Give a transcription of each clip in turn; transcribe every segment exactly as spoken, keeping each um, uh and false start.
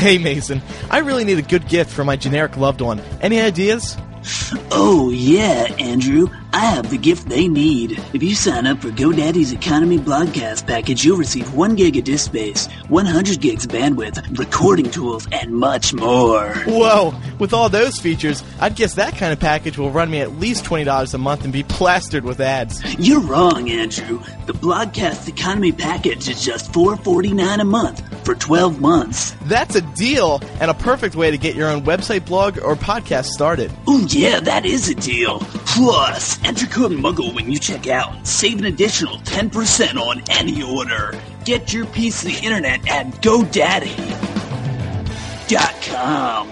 Hey, Mason, I really need a good gift for my generic loved one. Any ideas? Oh, yeah, Andrew. I have the gift they need. If you sign up for GoDaddy's Economy Blogcast package, you'll receive one gig of disk space, one hundred gigs bandwidth, recording tools, and much more. Whoa, with all those features, I'd guess that kind of package will run me at least twenty dollars a month and be plastered with ads. You're wrong, Andrew. The Blogcast Economy package is just four dollars and forty-nine cents a month for twelve months. That's a deal and a perfect way to get your own website, blog, or podcast started. Ooh, yeah, that is a deal. Plus, enter code MUGGLE when you check out. Save an additional ten percent on any order. Get your piece of the internet at GoDaddy dot com.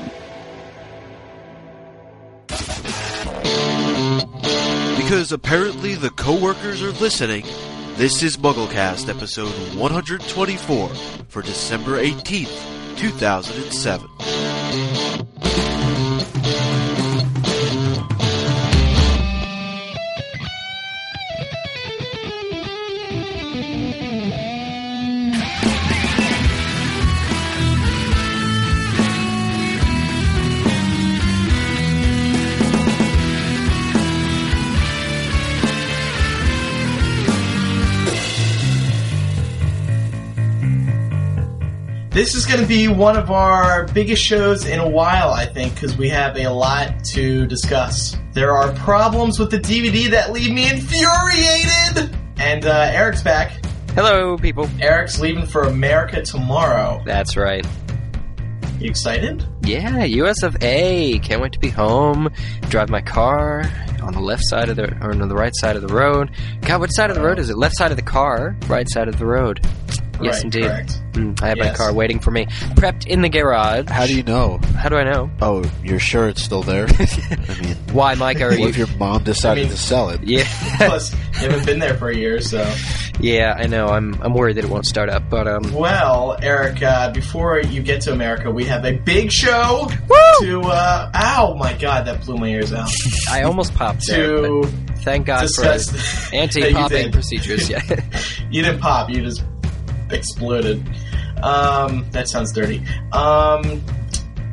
Because apparently the coworkers are listening, this is MuggleCast episode one hundred twenty-four for December eighteenth, two thousand seven. This is going to be one of our biggest shows in a while, I think, because we have a lot to discuss. There are problems with the D V D that leave me infuriated! And uh, Eric's back. Hello, people. Eric's leaving for America tomorrow. That's right. You excited? Yeah, U S of A. Can't wait to be home. Drive my car on the left side of the, or on the right side of the road. God, what side of the road is it? Left side of the car, right side of the road. Yes, right, indeed. Mm, I have yes. my car waiting for me, prepped in the garage. How do you know? How do I know? Oh, you're sure it's still there? I mean, why, Mike? Are well, you... if your mom decided I mean, to sell it? Yeah. Plus, you haven't been there for a year, so. Yeah, I know. I'm I'm worried that it won't start up, but um. Well, Eric, uh, before you get to America, we have a big show. Woo! To uh, ow, my God, that blew my ears out. I almost popped. to there, but thank God discuss... for anti-popping procedures. Yeah. You didn't pop. You just. Exploded. Um, that sounds dirty. Um,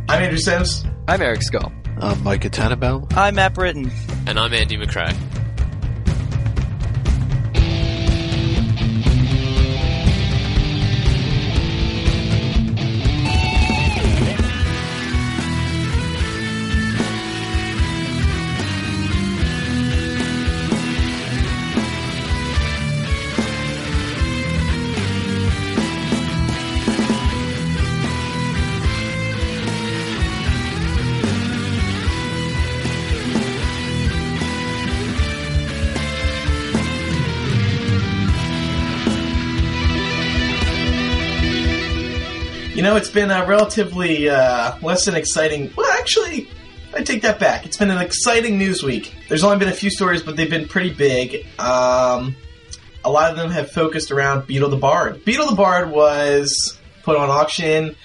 I'm Andrew Sims. I'm Eric Skull. I'm Micah Tannenbaum. I'm Matt Britton. And I'm Andy McCracken. You know, it's been a relatively uh, less than exciting... Well, actually, I take that back. It's been an exciting news week. There's only been a few stories, but they've been pretty big. Um, a lot of them have focused around Beetle the Bard. Beetle the Bard was put on auction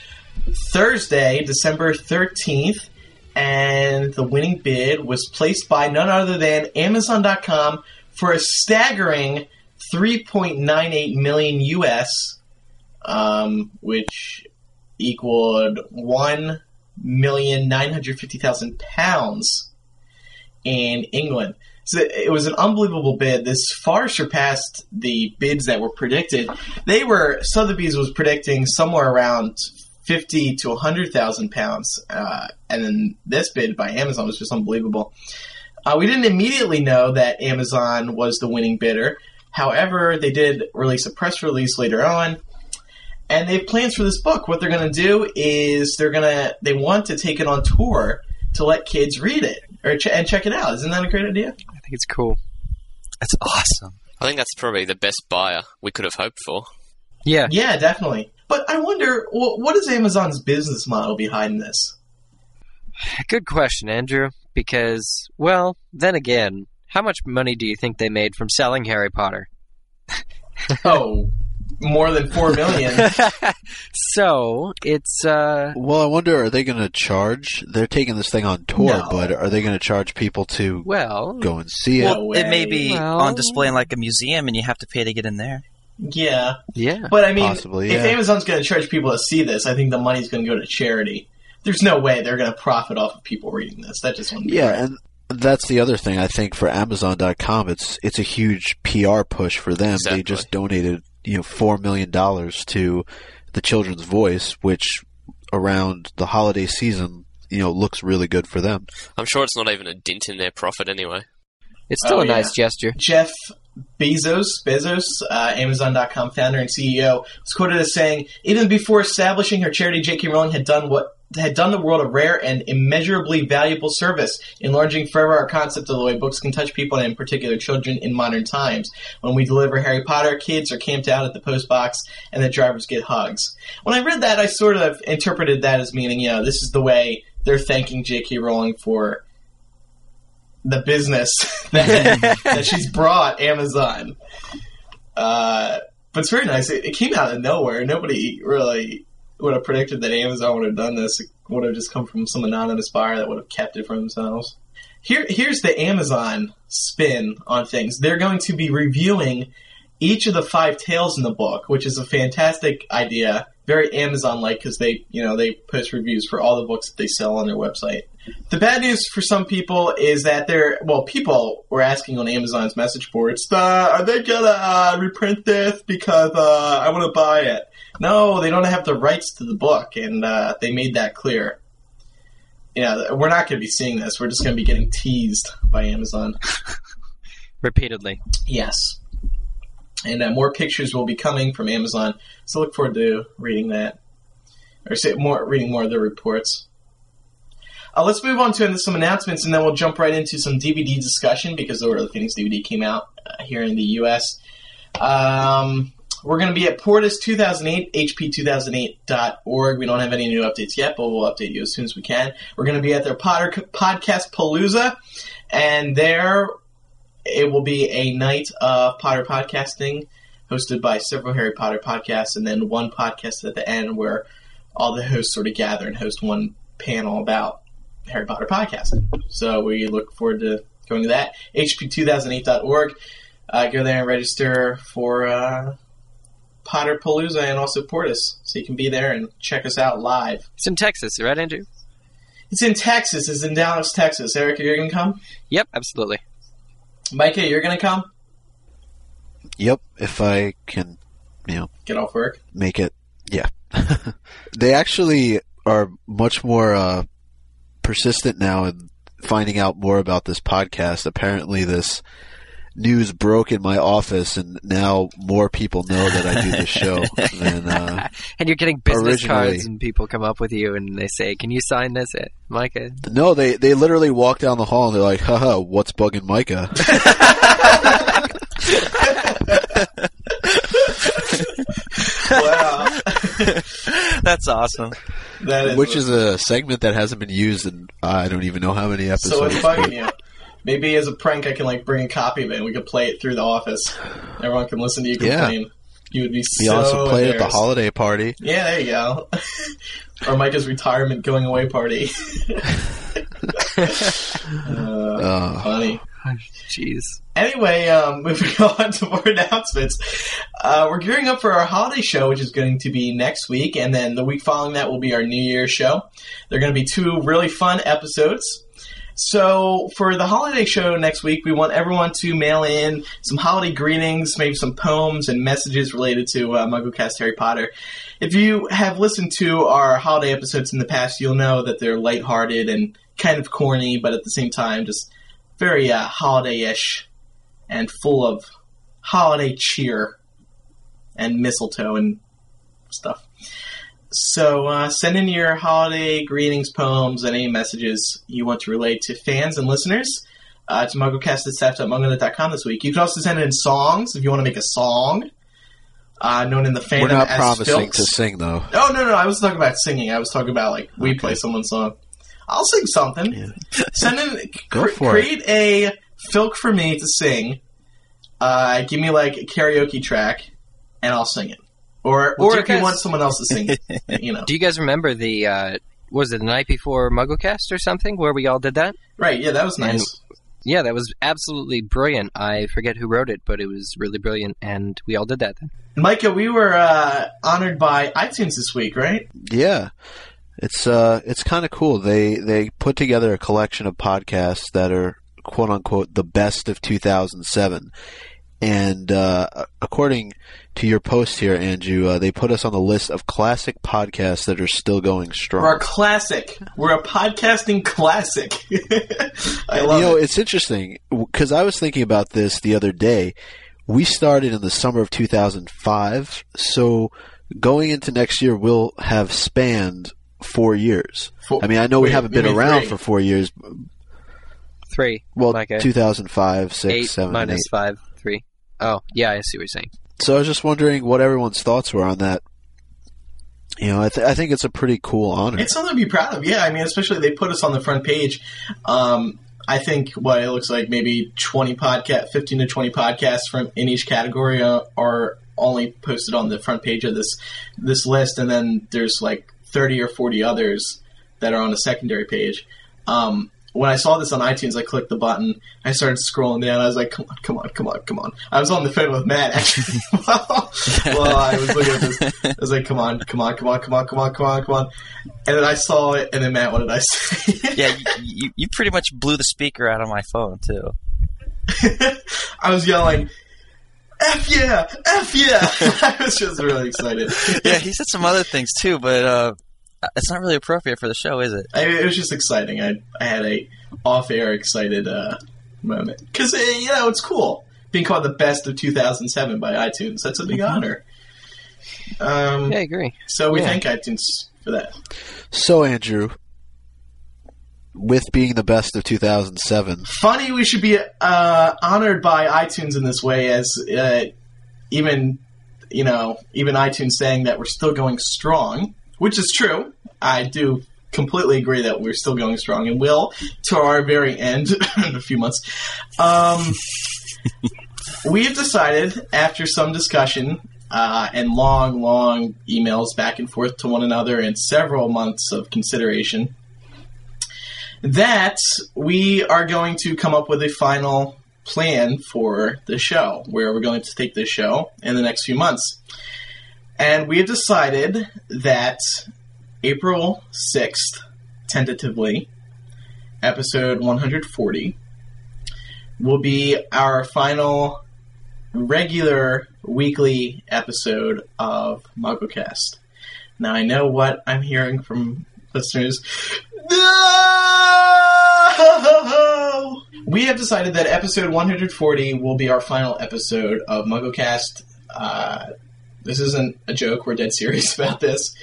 Thursday, December thirteenth, and the winning bid was placed by none other than Amazon dot com for a staggering three point nine eight million U S, um, which... equaled one million nine hundred fifty thousand pounds in England. So it was an unbelievable bid. This far surpassed the bids that were predicted. They were Sotheby's was predicting somewhere around fifty to a hundred thousand pounds, uh, and then this bid by Amazon was just unbelievable. Uh, we didn't immediately know that Amazon was the winning bidder. However, they did release a press release later on. And they have plans for this book. What they're going to do is they're going to they want to take it on tour to let kids read it or ch- and check it out. Isn't that a great idea? I think it's cool. That's awesome. I think that's probably the best buyer we could have hoped for. Yeah. Yeah, definitely. But I wonder, well, what is Amazon's business model behind this? Good question, Andrew, because, well, then again, how much money do you think they made from selling Harry Potter? Oh, more than four million. So it's uh well, I wonder, are they going to charge? They're taking this thing on tour, no. But are they going to charge people to well go and see it? Well, it may be well, on display in like a museum, and you have to pay to get in there. Yeah. Yeah. But I mean, possibly, yeah. if Amazon's going to charge people to see this, I think the money's going to go to charity. There's no way they're going to profit off of people reading this. That just wouldn't be Yeah, right. and that's the other thing. I think for Amazon dot com, it's it's a huge P R push for them. Exactly. They just donated, you know, four million dollars to the Children's Voice, which around the holiday season, you know, looks really good for them. I'm sure it's not even a dent in their profit anyway. It's still oh, a nice yeah. gesture. Jeff Bezos, Bezos, uh, Amazon dot com founder and C E O, was quoted as saying, "Even before establishing her charity, J K. Rowling had done what had done the world a rare and immeasurably valuable service, enlarging forever our concept of the way books can touch people and in particular children in modern times. When we deliver Harry Potter, kids are camped out at the post box and the drivers get hugs." When I read that, I sort of interpreted that as meaning, you know, this is the way they're thanking J K. Rowling for the business that, that she's brought Amazon. Uh, but it's very nice. It, it came out of nowhere. Nobody really would have predicted that Amazon would have done this. It would have just come from some anonymous buyer that would have kept it for themselves. Here, here's the Amazon spin on things. They're going to be reviewing each of the five tales in the book, which is a fantastic idea. Very Amazon-like because they, you know, they post reviews for all the books that they sell on their website. The bad news for some people is that they're, well, people were asking on Amazon's message boards, uh, are they going to uh, reprint this because uh, I want to buy it? No, they don't have the rights to the book, and uh, they made that clear. Yeah, we're not going to be seeing this. We're just going to be getting teased by Amazon. Repeatedly. Yes. And uh, more pictures will be coming from Amazon, so look forward to reading that. Or say more, reading more of their reports. Uh, let's move on to some announcements, and then we'll jump right into some D V D discussion, because the Order of the Phoenix D V D came out uh, here in the U S. Um, we're going to be at Portus two thousand eight, h p two thousand eight dot org. We don't have any new updates yet, but we'll update you as soon as we can. We're going to be at their Potter Podcast Palooza, and there it will be a night of Potter podcasting hosted by several Harry Potter podcasts, and then one podcast at the end where all the hosts sort of gather and host one panel about Harry Potter podcasting. So we look forward to going to that. h p two thousand eight dot org. Uh, go there and register for uh, Potterpalooza and also Portus, so you can be there and check us out live. It's in Texas, right, Andrew? It's in Texas. It's in Dallas, Texas. Erica, you're going to come? Yep, absolutely. Micah, you're going to come? Yep, if I can, you know, get off work. Make it, yeah. They actually are much more uh, persistent now in finding out more about this podcast. Apparently this news broke in my office, and now more people know that I do this show than uh, and you're getting business cards, and people come up with you and they say, "Can you sign this, Micah?" No, they they literally walk down the hall and they're like, "Haha, what's bugging Micah?" Wow. That's awesome. That is Which awesome. Is a segment that hasn't been used in uh, I don't even know how many episodes. So it's bugging you. Maybe as a prank, I can like bring a copy of it and we could play it through the office. Everyone can listen to you complain. Yeah. You would be we so also play it at the holiday party. Yeah, there you go. Or Micah's retirement going away party. uh, uh, funny. Jeez. Anyway, um, moving on to more announcements. Uh, we're gearing up for our holiday show, which is going to be next week. And then the week following that will be our New Year's show. There are going to be two really fun episodes. So for the holiday show next week, we want everyone to mail in some holiday greetings, maybe some poems and messages related to uh, MuggleCast Harry Potter. If you have listened to our holiday episodes in the past, you'll know that they're lighthearted and kind of corny, but at the same time, just very uh, holiday-ish and full of holiday cheer and mistletoe and stuff. So uh, send in your holiday greetings, poems, and any messages you want to relate to fans and listeners uh, to MuggleCast at staff dot mugglenet dot com this week. You can also send in songs if you want to make a song uh, known in the fandom. We're not as promising Filks. To sing, though. Oh, no, no, I wasn't talking about singing. I was talking about, like, we okay. play someone's song. I'll sing something. Yeah. Send in, Go cre- for create it. a Filk for me to sing. Uh, give me, like, a karaoke track, and I'll sing it. Or, well, or if you, guys, you want someone else to sing, you know. Do you guys remember the, uh, was it the night before MuggleCast or something, where we all did that? Right, yeah, that was nice. And Yeah, that was absolutely brilliant. I forget who wrote it, but it was really brilliant, and we all did that then. Micah, we were uh, honored by iTunes this week, right? Yeah. It's uh, it's kind of cool. They they put together a collection of podcasts that are, quote-unquote, the best of two thousand seven. And uh, according to your post here, Andrew, uh, they put us on the list of classic podcasts that are still going strong. We're a classic. We're a podcasting classic. I love it. You know, it. It's interesting because I was thinking about this the other day. We started in the summer of two thousand five, so going into next year, we'll have spanned four years. Four, I mean, I know we, we haven't been around three. for four years. Three. Well, like two thousand five, six, eight, seven, minus eight. five, three. Oh, yeah, I see what you're saying. So I was just wondering what everyone's thoughts were on that. You know, I, th- I think it's a pretty cool honor. It's something to be proud of, yeah. I mean, especially they put us on the front page. Um, I think, what, it looks like maybe twenty podcast, fifteen to twenty podcasts from in each category are only posted on the front page of this this list, and then there's like thirty or forty others that are on a secondary page. Um When I saw this on iTunes, I clicked the button. I started scrolling down. I was like, come on, come on, come on, come on. I was on the phone with Matt, actually. Well, I was looking at this. I was like, come on, come on, come on, come on, come on, come on, come on. And then I saw it, and then, Matt, what did I say? Yeah, you, you pretty much blew the speaker out of my phone, too. I was yelling, F yeah, F yeah. I was just really excited. Yeah, he said some other things, too, but... Uh... It's not really appropriate for the show, is it? I mean, it was just exciting. I I had a off-air excited uh, moment. Because, you know, it's cool. Being called the best of two thousand seven by iTunes. That's a big mm-hmm. honor. Um, yeah, I agree. So we yeah. thank iTunes for that. So, Andrew, with being the best of two thousand seven... Funny we should be uh, honored by iTunes in this way, as uh, even, you know, even iTunes saying that we're still going strong... Which is true. I do completely agree that we're still going strong and will to our very end in a few months. Um, we've decided, after some discussion uh, and long, long emails back and forth to one another and several months of consideration, that we are going to come up with a final plan for the show, where we're going to take this show in the next few months. And we have decided that April sixth, tentatively, episode one hundred forty, will be our final regular weekly episode of MuggleCast. Now, I know what I'm hearing from listeners. No! We have decided that episode one hundred forty will be our final episode of MuggleCast. Uh... This isn't a joke. We're dead serious about this.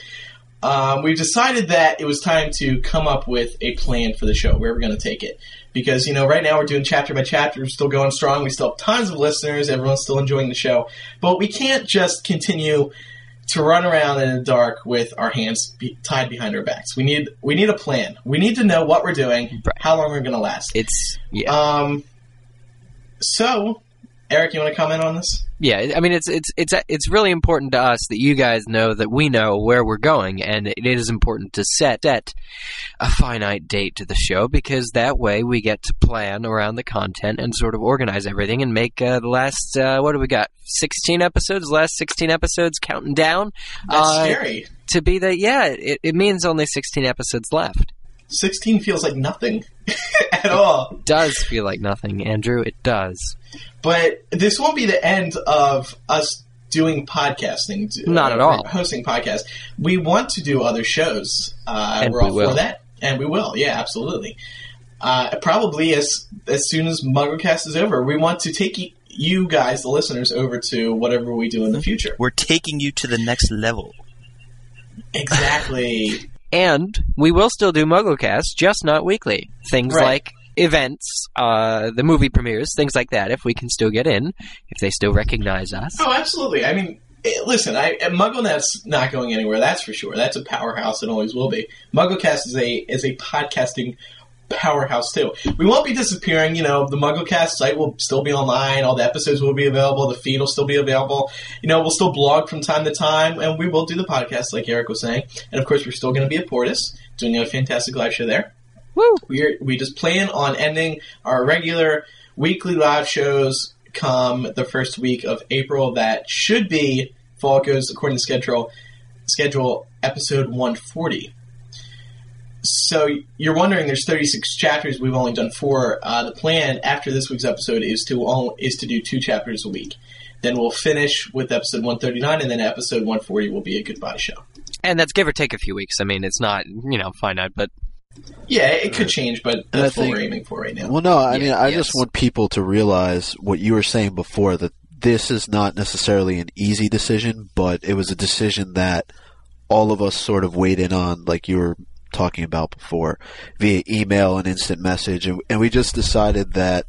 Um, we've decided that it was time to come up with a plan for the show, where we're going to take it. Because, you know, right now we're doing chapter by chapter. We're still going strong. We still have tons of listeners. Everyone's still enjoying the show. But we can't just continue to run around in the dark with our hands be- tied behind our backs. We need we need a plan. We need to know what we're doing, right. How long we're going to last. It's yeah. Um, so... Eric, you want to comment on this? Yeah, I mean, it's it's it's it's really important to us that you guys know that we know where we're going, and it is important to set, set a finite date to the show, because that way we get to plan around the content and sort of organize everything and make uh, the last, uh, what do we got, sixteen episodes, last sixteen episodes counting down? That's uh, scary. To be the, yeah, it, it means only sixteen episodes left. sixteen feels like nothing at all. It does feel like nothing, Andrew. It does. But this won't be the end of us doing podcasting. Not uh, at all. Hosting podcasts. We want to do other shows. Uh, and we're we all will. for that. And we will. Yeah, absolutely. Uh, probably as as soon as MuggleCast is over, we want to take e- you guys, the listeners, over to whatever we do in the future. We're taking you to the next level. Exactly. And we will still do MuggleCast, just not weekly. Things right. like events, uh, the movie premieres, things like that, if we can still get in, if they still recognize us. Oh, absolutely. I mean, listen, I, MuggleNet's not going anywhere, that's for sure. That's a powerhouse and always will be. MuggleCast is a is a podcasting powerhouse, too. We won't be disappearing. You know, the MuggleCast site will still be online. All the episodes will be available. The feed will still be available. You know, we'll still blog from time to time, and we will do the podcast, like Eric was saying. And, of course, we're still going to be at Portus, doing a fantastic live show there. Woo! We we just plan on ending our regular weekly live shows come the first week of April. That should be, if all goes according to schedule, schedule episode one forty. So you're wondering, there's thirty-six chapters. We've only done four. Uh, the plan after this week's episode is to all, is to do two chapters a week. Then we'll finish with episode one thirty-nine, and then episode one forty will be a goodbye show. And that's give or take a few weeks. I mean, it's not, you know, finite, but... Yeah, it could change, but that's what we're aiming for right now. Well, no, I yeah, mean, I yes. just want people to realize what you were saying before, that this is not necessarily an easy decision, but it was a decision that all of us sort of weighed in on, like you were talking about before, via email and instant message. And, and we just decided that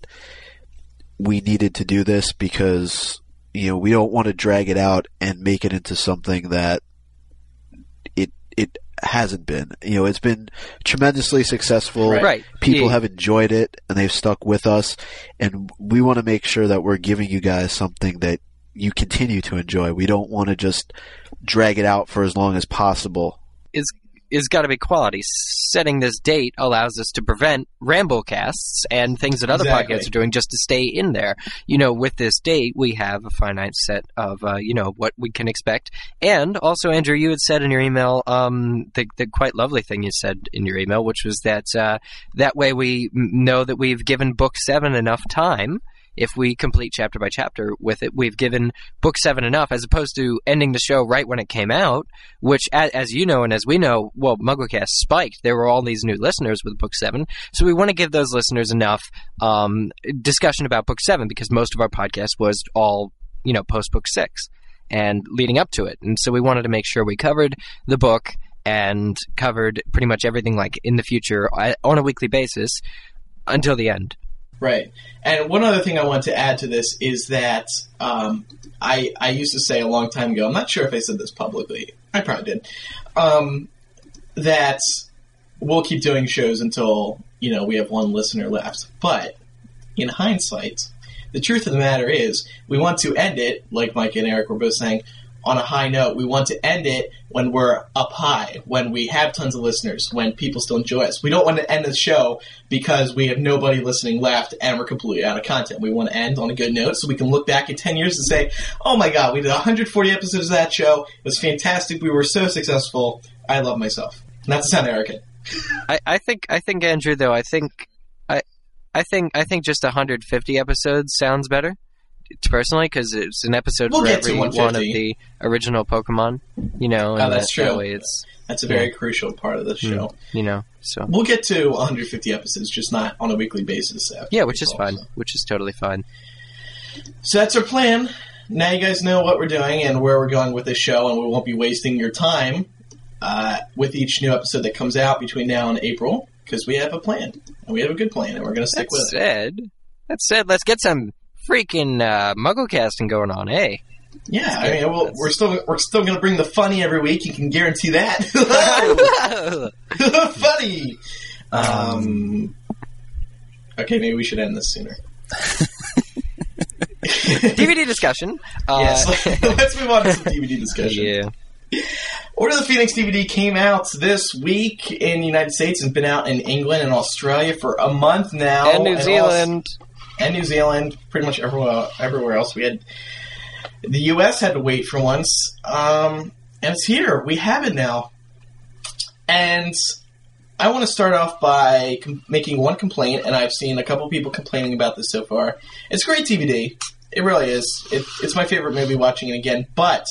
we needed to do this because... You know, we don't want to drag it out and make it into something that it it hasn't been. You know, it's been tremendously successful. Right. People yeah. have enjoyed it, and they've stuck with us. And we want to make sure that we're giving you guys something that you continue to enjoy. We don't want to just drag it out for as long as possible. It's, it's got to be quality. Setting this date allows us to prevent Ramblecasts and things that other exactly. podcasts are doing just to stay in there. You know, with this date, we have a finite set of, uh, you know, what we can expect. And also, Andrew, you had said in your email, um, the, the quite lovely thing you said in your email, which was that uh, that way we know that we've given Book seven enough time. If we complete chapter by chapter with it, we've given Book seven enough, as opposed to ending the show right when it came out, which, as you know and as we know, well, MuggleCast spiked. There were all these new listeners with Book seven. So we want to give those listeners enough um, discussion about Book seven, because most of our podcast was all, you know, post-Book six and leading up to it. And so we wanted to make sure we covered the book and covered pretty much everything, like, in the future on a weekly basis until the end. Right. And one other thing I want to add to this is that um, I, I used to say a long time ago, I'm not sure if I said this publicly, I probably did, um, that we'll keep doing shows until, you know, we have one listener left. But in hindsight, the truth of the matter is we want to end it, like Mike and Eric were both saying, on a high note. We want to end it when we're up high, when we have tons of listeners, when people still enjoy us. We don't want to end the show because we have nobody listening left and we're completely out of content. We want to end on a good note so we can look back at ten years and say, oh my god, we did one hundred forty episodes of that show. It was fantastic. We were so successful. I love myself. Not to sound arrogant. I, I think, I think Andrew, though, I think, I, I think, I think just one hundred fifty episodes sounds better. Personally, because it's an episode we'll for every one of the original Pokemon, you know. And oh, that's that, true. That way it's, that's a very yeah. crucial part of the show. Mm, you know, so we'll get to one hundred fifty episodes, just not on a weekly basis. Yeah, which is fine. So. Which is totally fine. So that's our plan. Now you guys know what we're doing and where we're going with this show, and we won't be wasting your time uh, with each new episode that comes out between now and April, because we have a plan, and we have a good plan, and we're going to stick with it. That said, let's get some... Freaking uh, MuggleCasting going on, eh? Yeah, I mean, well, we're still we're still going to bring the funny every week. You can guarantee that. Funny. Um, okay, maybe we should end this sooner. D V D discussion. Uh, yes, yeah, so let's move on to some D V D discussion. Yeah. Order of the Phoenix D V D came out this week in the United States and been out in England and Australia for a month now, and New and Zealand. All- And New Zealand, pretty much everywhere, everywhere else. We had the U S had to wait for once, um, and it's here. We have it now. And I want to start off by com- making one complaint, and I've seen a couple people complaining about this so far. It's a great D V D. It really is. It, it's my favorite movie, watching it again. But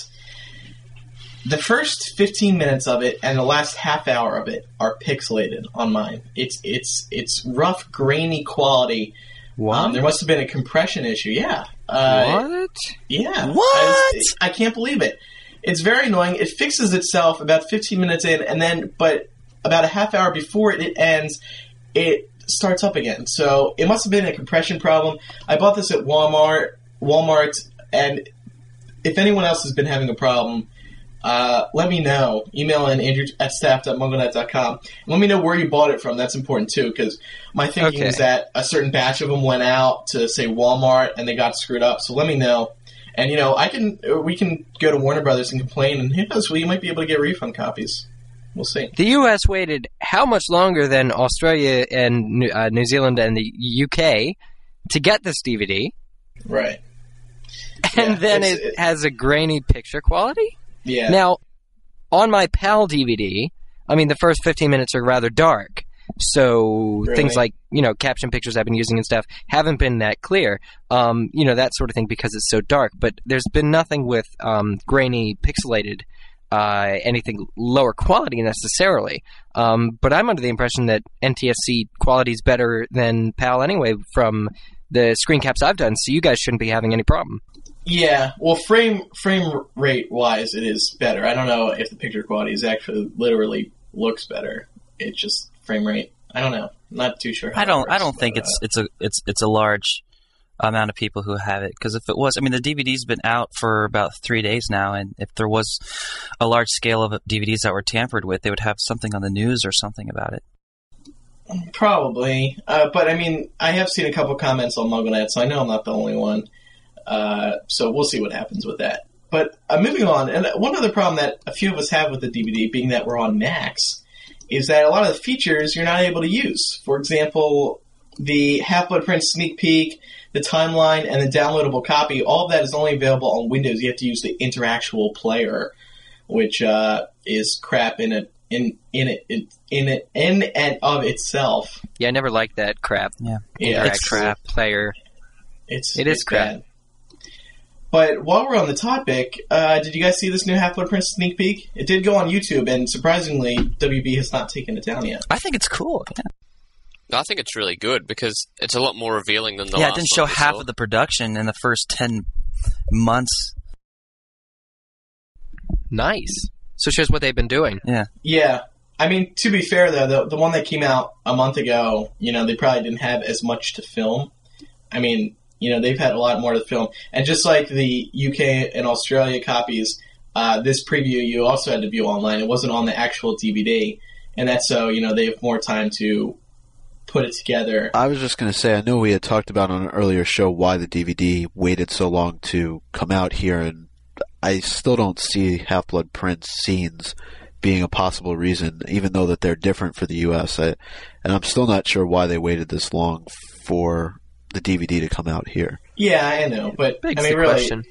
the first fifteen minutes of it and the last half hour of it are pixelated on mine. It's it's it's rough, grainy quality. What? Um, there must have been a compression issue, yeah. Uh, what? Yeah. What? I, was, I can't believe it. It's very annoying. It fixes itself about fifteen minutes in, and then, but about a half hour before it ends, it starts up again. So it must have been a compression problem. I bought this at Walmart, Walmart, and if anyone else has been having a problem, uh, let me know. Email in Andrew at staff dot muggle net dot com. Let me know where you bought it from. That's important, too, because my thinking okay. is that a certain batch of them went out to, say, Walmart, and they got screwed up. So let me know. And, you know, I can we can go to Warner Brothers and complain, and who knows, we might be able to get refund copies. We'll see. The U S waited how much longer than Australia and New, uh, New Zealand and the U K to get this D V D. Right. And yeah, then it, it has a grainy picture quality. Yeah. Now, on my PAL D V D, I mean, the first fifteen minutes are rather dark. So really? Things like, you know, caption pictures I've been using and stuff haven't been that clear, um, you know, that sort of thing because it's so dark. But there's been nothing with um, grainy, pixelated, uh, anything lower quality necessarily. Um, but I'm under the impression that N T S C quality is better than PAL anyway from the screen caps I've done, so you guys shouldn't be having any problem. Yeah, well, frame frame rate-wise, it is better. I don't know if the picture quality is actually literally looks better. It just... frame rate. I don't know. I'm not too sure. How I don't. Works, I don't think but, it's uh, it's a it's it's a large amount of people who have it. Because if it was, I mean, the D V D's been out for about three days now, and if there was a large scale of D V Ds that were tampered with, they would have something on the news or something about it. Probably, uh, but I mean, I have seen a couple comments on MuggleNet, so I know I'm not the only one. Uh, so we'll see what happens with that. But uh, moving on, and one other problem that a few of us have with the D V D, being that we're on Macs, is that a lot of the features you're not able to use. For example, the Half-Blood Prince sneak peek, the timeline, and the downloadable copy, all of that is only available on Windows. You have to use the interactual player, which uh, is crap in it, in in it, in it, in and of itself. Yeah, I never liked that crap. Yeah, yeah interactual it's crap player. It's it is it's crap. Bad. But while we're on the topic, uh, did you guys see this new Half-Blood Prince sneak peek? It did go on YouTube, and surprisingly, W B has not taken it down yet. I think it's cool. Yeah. I think it's really good, because it's a lot more revealing than the yeah, last one. Yeah, it didn't show half of the production in the first ten months. Nice. So it shows what they've been doing. Yeah. Yeah. I mean, to be fair, though, the, the one that came out a month ago, you know, they probably didn't have as much to film. I mean... You know, they've had a lot more to film. And just like the U K and Australia copies, uh, this preview you also had to view online. It wasn't on the actual D V D. And that's so, you know, they have more time to put it together. I was just going to say, I know we had talked about on an earlier show why the D V D waited so long to come out here. And I still don't see Half-Blood Prince scenes being a possible reason, even though that they're different for the U S. I, and I'm still not sure why they waited this long for... the D V D to come out here. Yeah, I know, but I mean, really, question.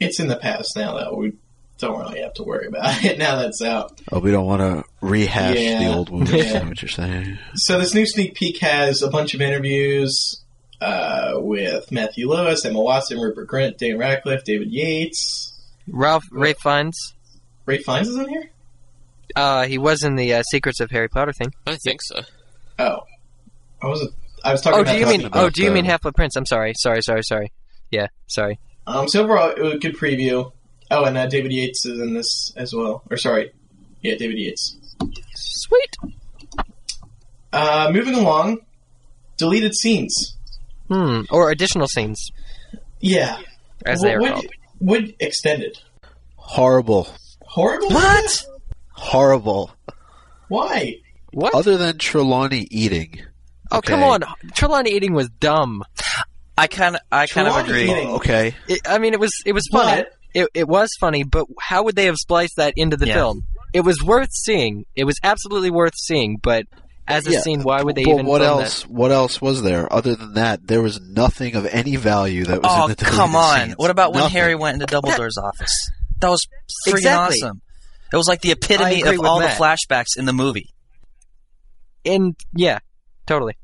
It's in the past now, though. We don't really have to worry about it now that's out. Oh, we don't want to rehash yeah. the old wounds, yeah. What you're saying. So this new sneak peek has a bunch of interviews uh, with Matthew Lewis, Emma Watson, Rupert Grint, Dan Radcliffe, David Yates. Ralph, Ralph Fiennes. Ralph Fiennes is on here? Uh, he was in the uh, Secrets of Harry Potter thing. I think so. Oh. I wasn't... I was talking oh, about do you mean? About, oh, do you uh, mean Half-Blood Prince? I'm sorry, sorry, sorry, sorry. Yeah, sorry. Um, so overall, it was a good preview. Oh, and uh, David Yates is in this as well. Or sorry, yeah, David Yates. Sweet. Uh, moving along, deleted scenes. Hmm. Or additional scenes. Yeah. As w- they are would, called. Would extended. Horrible. Horrible. What? Horrible. Why? What? Other than Trelawney eating. Oh, okay. Come on. Trelawney eating was dumb. I kind of I kind of agree. Eating. Okay. It, I mean, it was it was funny. It, it was funny, but how would they have spliced that into the yeah. film? It was worth seeing. It was absolutely worth seeing, but as a yeah. scene, why would they but even what film else, that? What else was there? Other than that, there was nothing of any value that was oh, in the deleted Oh, come on. Scenes. What about when nothing. Harry went into Dumbledore's that, office? That was freaking exactly. awesome. It was like the epitome of all Matt. The flashbacks in the movie. And, yeah. Totally.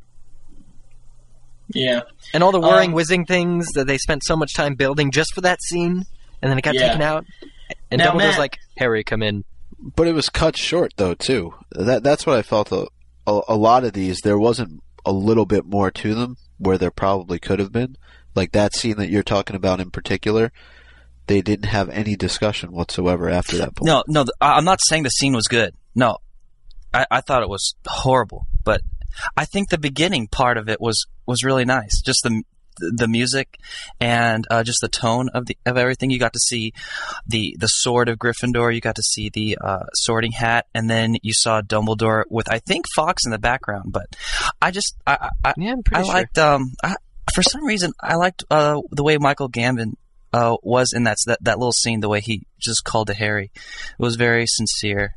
Yeah. And all the whirring, um, whizzing things that they spent so much time building just for that scene, and then it got yeah. taken out. And now, Dumbledore's Matt, like, Harry, come in. But it was cut short, though, too. That That's what I felt. A, a, a lot of these, there wasn't a little bit more to them where there probably could have been. Like that scene that you're talking about in particular, they didn't have any discussion whatsoever after that point. No, no, the, I'm not saying the scene was good. No. I, I thought it was horrible, but... I think the beginning part of it was, was really nice. Just the the music and uh, just the tone of the of everything. You got to see the the sword of Gryffindor. You got to see the uh, sorting hat, and then you saw Dumbledore with I think Fox in the background. But I just I I, yeah, I'm pretty I sure. liked um I, for some reason I liked uh, the way Michael Gambon uh, was in that, that that little scene. The way he just called to Harry, it was very sincere.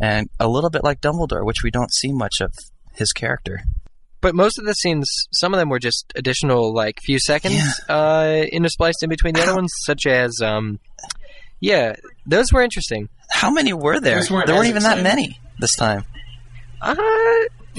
and a little bit like Dumbledore, which we don't see much of his character. But most of the scenes, some of them were just additional, like, few seconds yeah. uh, interspliced in between the other ones, such as, um, yeah, those were interesting. How many were there? There weren't even that many this time. Uh,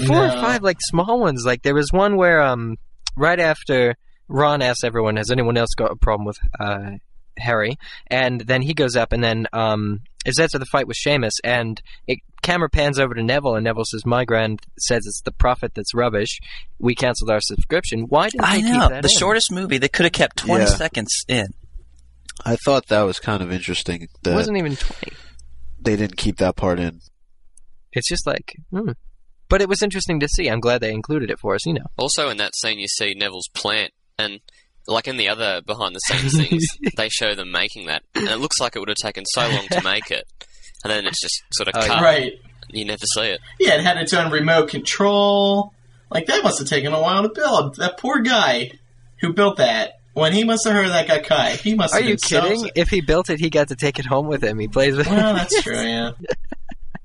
four no. or five, like, small ones. Like, there was one where, um, right after Ron asks everyone, has anyone else got a problem with uh, Harry? And then he goes up, and then um, it's after the fight with Seamus, and it camera pans over to Neville, and Neville says, my grand says it's the prophet that's rubbish. We canceled our subscription. Why didn't I they know, keep that the in? The shortest movie, they could have kept twenty yeah. seconds in. I thought that was kind of interesting. That it wasn't even twenty. They didn't keep that part in. It's just like, hmm. But it was interesting to see. I'm glad they included it for us, you know. Also in that scene, you see Neville's plant, and like in the other behind-the-scenes things, they show them making that, and it looks like it would have taken so long to make it, and then it's just sort of uh, cut. Right. You never see it. Yeah, it had its own remote control. Like, that must have taken a while to build. That poor guy who built that. When he must have heard that guy cut, he must have Are you kidding? So if he built it, he got to take it home with him. He plays with it. Well, that's true, yeah.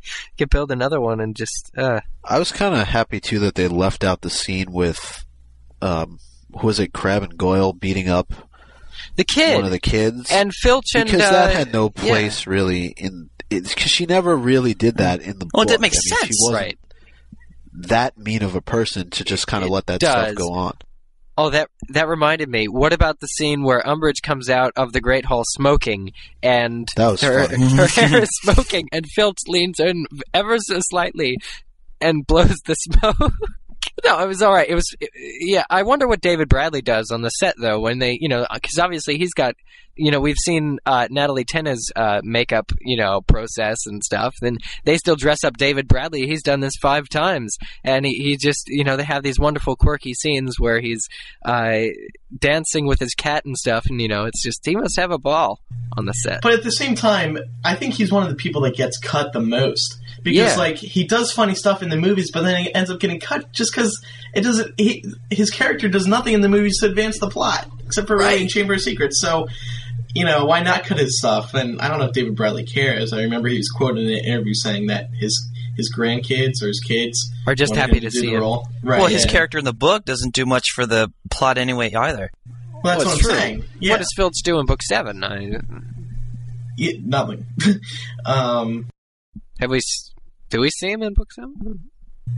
He could build another one and just... Uh. I was kind of happy, too, that they left out the scene with... Um, who was it? Crabbe and Goyle beating up... The kid! One of the kids. And Filch and... Because uh, that had no place, yeah. really, in... Because she never really did that in the well, book. Well, that makes I mean, sense, she wasn't right? that mean of a person to just kind of let that does. stuff go on. Oh, that that reminded me. What about the scene where Umbridge comes out of the Great Hall smoking, and her, her hair is smoking, and Filch leans in ever so slightly and blows the smoke? No, it was all right. It was, it, yeah. I wonder what David Bradley does on the set, though, when they, you know, because obviously he's got, you know, we've seen uh, Natalie Tena's uh, makeup, you know, process and stuff. Then they still dress up David Bradley. He's done this five times, and he, he just, you know, they have these wonderful quirky scenes where he's uh, dancing with his cat and stuff, and you know, it's just he must have a ball on the set. But at the same time, I think he's one of the people that gets cut the most. Because, yeah. like, he does funny stuff in the movies, but then he ends up getting cut just because it doesn't. He, his character does nothing in the movies to advance the plot, except for writing right. Chamber of Secrets. So, you know, why not cut his stuff? And I don't know if David Bradley cares. I remember he was quoted in an interview saying that his his grandkids or his kids are just happy to see him. Role. Right, well, his yeah. character in the book doesn't do much for the plot anyway either. Well, that's well, what I'm true. saying. Yeah. What does Filch do in Book Seven? I... Yeah, nothing. um, Have we? Do we see him in Book Seven?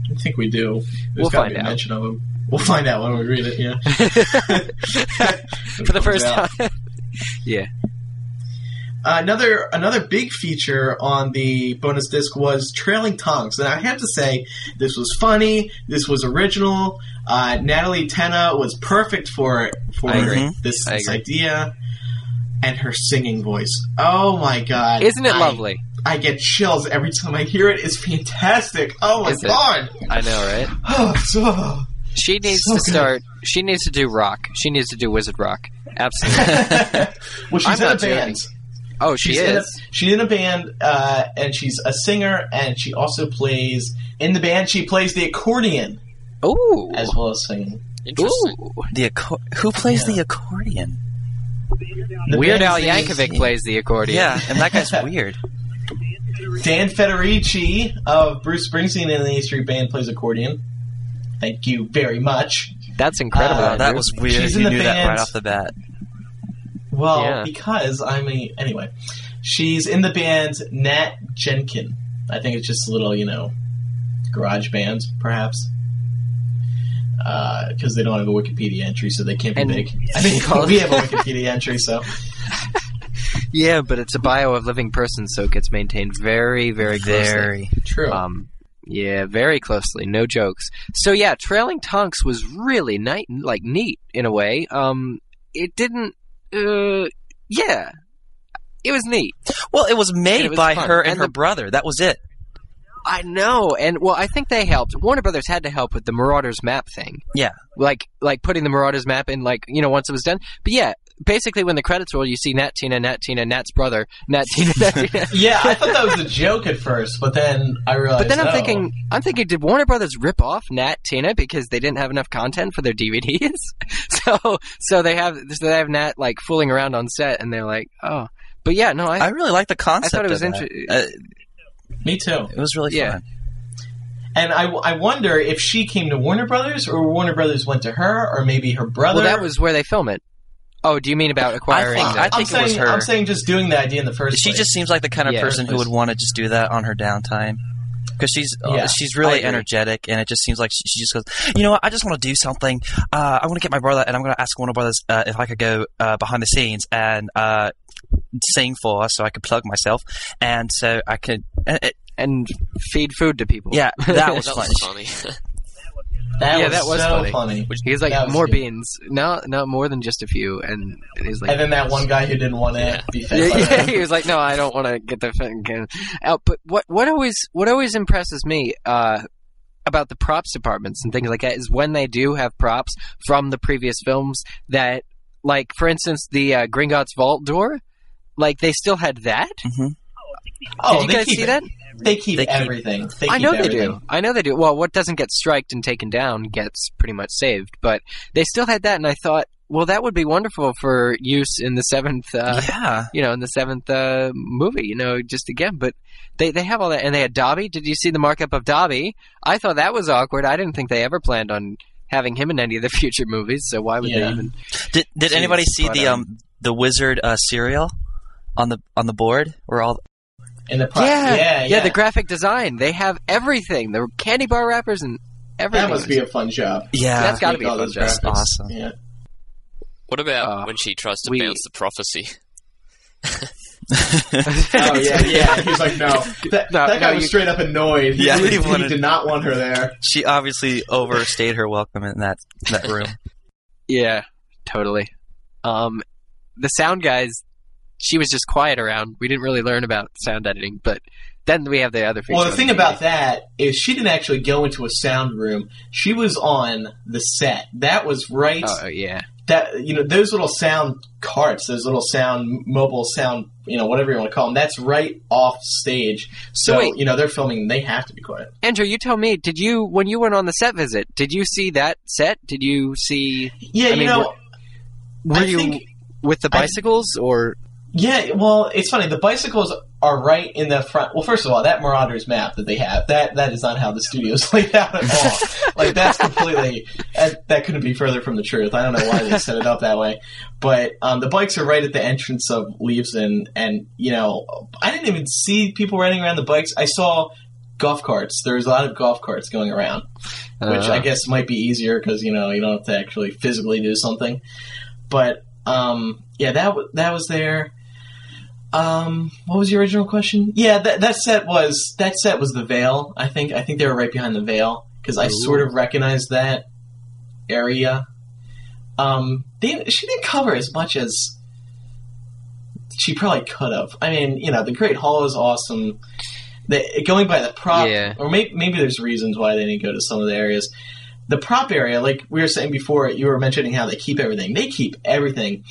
I think we do. There's we'll find out. Mention of him. We'll find out when we read it. Yeah. For the first out. time. Yeah. Uh, another another big feature on the bonus disc was Trailing Tonks, and I have to say this was funny. This was original. Uh, Natalie Tena was perfect for for this, this idea, and her singing voice. Oh my God! Isn't it I, lovely? I get chills every time I hear it. It's fantastic. Oh my God! I know, right? Oh, so, she needs so to good. start. She needs to do rock. She needs to do Wizard Rock. Absolutely. Well, she's I'm in a band. Joking. Oh, she she's is. In a, she's in a band, uh, and she's a singer, and she also plays in the band. She plays the accordion. Ooh, as well as singing. Interesting. Ooh. The acco- who plays yeah. the accordion? The Weird Al Yankovic is, plays the accordion. Yeah, and that guy's weird. Dan Federici of Bruce Springsteen and the E Street Band plays accordion. Thank you very much. That's incredible. Uh, that was weird. She's in you the knew band. That right off the bat. Well, yeah. because I mean, anyway, she's in the band Nat Jenkin. I think it's just a little, you know, garage band, perhaps, because uh, they don't have a Wikipedia entry, so they can't be and, big. I mean, we have a Wikipedia entry, so. Yeah, but it's a bio of living persons, so it gets maintained very, very closely. Very true. Um, Yeah, very closely. No jokes. So yeah, Trailing Tonks was really nice, like neat in a way. Um, it didn't. Uh, yeah, it was neat. Well, it was made it was by fun. her and, and her the, brother. That was it. I know, and well, I think they helped. Warner Brothers had to help with the Marauder's Map thing. Yeah, like like putting the Marauder's Map in, like you know, once it was done. But yeah. Basically, when the credits roll, you see Nat Tina, Nat Tina, Nat's brother, Nat Tina, Nat Tina. Yeah, I thought that was a joke at first, but then I realized. But then I'm no. thinking, I'm thinking, did Warner Brothers rip off Nat Tina because they didn't have enough content for their D V Ds? So, so they have, so they have Nat like fooling around on set, and they're like, oh, but yeah, no, I, I really like the concept. I thought it was interesting. Uh, Me too. It was really fun. Yeah. And I, I wonder if she came to Warner Brothers or Warner Brothers went to her or maybe her brother. Well, that was where they film it. Oh, do you mean about acquiring I think, that? I think I'm it saying, was her. I'm saying just doing the idea in the first she place. She just seems like the kind of yeah, person who would want to just do that on her downtime. Because she's uh, yeah, she's really energetic, and it just seems like she, she just goes, you know what, I just want to do something. Uh, I want to get my brother, and I'm going to ask Warner Brothers uh, if I could go uh, behind the scenes and uh, sing for us so I could plug myself. And so I could... And, it, and feed food to people. Yeah, that was that funny. Was funny. That yeah, was that was so funny. funny. He was like, was more cute. beans. No, no, more than just a few. And he's like, and then that one guy who didn't want to yeah. be fed. Yeah, yeah, he was like, no, I don't want to get the fucking out. But what, what always what always impresses me uh, about the props departments and things like that is when they do have props from the previous films that, like, for instance, the uh, Gringotts Vault door, like, they still had that. Mm-hmm. Oh, did you guys see it. that? They keep they everything. Keep, they keep I know everything. they do. I know they do. Well, what doesn't get striked and taken down gets pretty much saved, but they still had that, and I thought, well, that would be wonderful for use in the seventh, uh, yeah. you know, in the seventh uh, movie, you know, just again. But they, they have all that, and they had Dobby. Did you see the markup of Dobby? I thought that was awkward. I didn't think they ever planned on having him in any of the future movies. So why would yeah. they even? Did Did see anybody see the um, um the wizard uh, cereal on the on the board or all? In the pro- yeah. Yeah, yeah, yeah, the graphic design. They have everything. The candy bar wrappers and everything. That must be a fun job. Yeah. That's got to be a fun job. That's awesome. Yeah. What about uh, when she tries to we... bounce the prophecy? Oh, yeah, yeah. He was like, no. That, no, that guy no, was you... straight up annoyed. He, yeah, he, wanted... he did not want her there. She obviously overstayed her welcome in that, that room. Yeah, totally. Um, the sound guys... She was just quiet around. We didn't really learn about sound editing, but then we have the other feature. Well, the thing about that is she didn't actually go into a sound room. She was on the set. That was right. Oh, yeah. That, you know, those little sound carts, those little sound, mobile sound, you know, whatever you want to call them, that's right off stage. So, Wait. you know, they're filming, they have to be quiet. Andrew, you tell me, did you, when you went on the set visit, did you see that set? Did you see... Yeah, I you mean, know... Were, were I you think with the bicycles I, or... Yeah, well, it's funny. The bicycles are right in the front. Well, first of all, that Marauder's Map that they have, that that is not how the studio's laid out at all. Like, that's completely... That, that couldn't be further from the truth. I don't know why they set it up that way. But um, the bikes are right at the entrance of Leaves, and, and, you know, I didn't even see people riding around the bikes. I saw golf carts. There's a lot of golf carts going around, uh, which I guess might be easier because, you know, you don't have to actually physically do something. But, um, yeah, that w- that was there... Um, what was your original question? Yeah, that that set was that set was the Veil. I think I think they were right behind the Veil because I Ooh. sort of recognized that area. Um, they, she didn't cover as much as she probably could have. I mean, you know, the Great Hall is awesome. The, going by the prop, yeah. or maybe, maybe there's reasons why they didn't go to some of the areas. The prop area, like we were saying before, you were mentioning how they keep everything. They keep everything.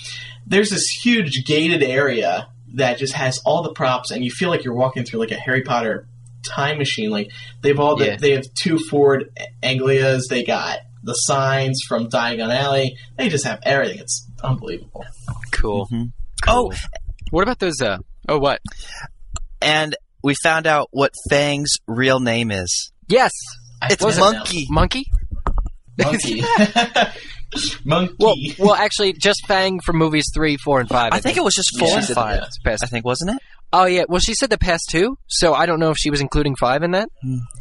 There's this huge gated area that just has all the props, and you feel like you're walking through like a Harry Potter time machine. Like they've all, the, yeah. they have two Ford Anglias. They got the signs from Diagon Alley. They just have everything. It's unbelievable. Cool. Mm-hmm. cool. Oh, what about those? Uh, oh, what? And we found out what Fang's real name is. Yes, I it's Monkey. Monkey. Monkey. Monkey. Well, well, actually, just Fang from movies three, four, and five. I, I think. think it was just four yeah. and five. I think, wasn't it? Oh yeah. Well, she said the past two, so I don't know if she was including five in that.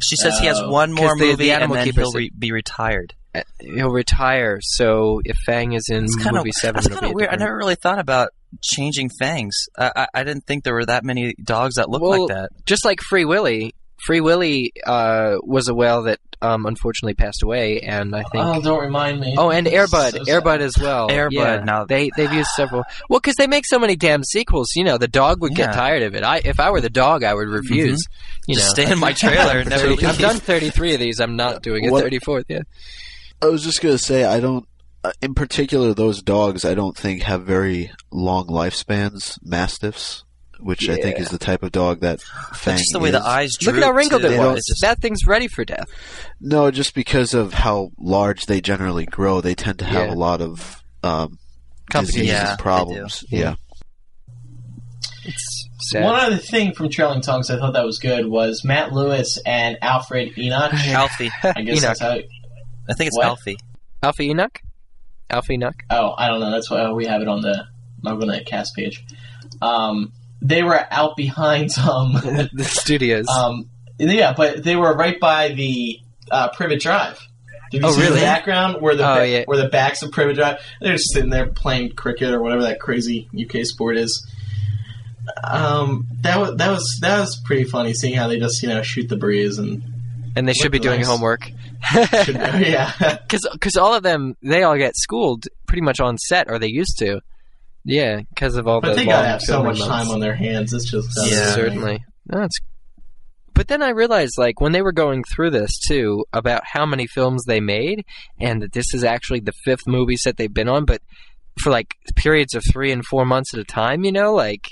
She says oh. he has one more movie, the, the animal and then he'll re- be retired. Uh, he'll retire. So if Fang is in that's kinda, movie seven, that's kind of weird. Different... I never really thought about changing Fangs. Uh, I, I didn't think there were that many dogs that looked well, like that. Just like Free Willy. Free Willy uh, was a whale that um, unfortunately passed away, and I think... Oh, don't remind me. Oh, and Airbud. So Airbud as well. Airbud. Yeah, no. They, they've used several... Well, because they make so many damn sequels, you know, the dog would yeah. get tired of it. I, if I were the dog, I would refuse. Mm-hmm. You know, stay in my trailer and never leave. I've done thirty-three of these. I'm not doing it. thirty-fourth, yeah. I was just going to say, I don't... Uh, in particular, those dogs, I don't think, have very long lifespans. Mastiffs. Which yeah. I think is the type of dog that Fang just the way is. The eyes drooped. Look at how wrinkled it was. Just... That thing's ready for death. No, just because of how large they generally grow, they tend to have yeah. a lot of um, diseases yeah, and problems. Yeah. yeah. It's Sad. One other thing from Trailing Tongues I thought that was good was Matt Lewis and Alfred Enoch. Alfie. I guess Enoch. That's how... I think it's what? Alfie. Alfie Enoch? Alfie Enoch? Oh, I don't know. That's why we have it on the MuggleNet cast page. Um, they were out behind um, the studios. Um, yeah, but they were right by the uh, Privet Drive. Did you oh, see really? The background where the oh, ba- yeah. where the backs of Privet Drive? They're just sitting there playing cricket or whatever that crazy U K sport is. Um, that was that was that was pretty funny seeing how they just you know shoot the breeze and and they should be doing nice. homework. Should, yeah, because because all of them they all get schooled pretty much on set, or they used to. Yeah, because of all but the. But they gotta have so much months. time on their hands. It's just yeah, certainly. No, it's. But then I realized, like, when they were going through this, too, about how many films they made, and that this is actually the fifth movie set they've been on, but for, like, periods of three and four months at a time, you know? Like,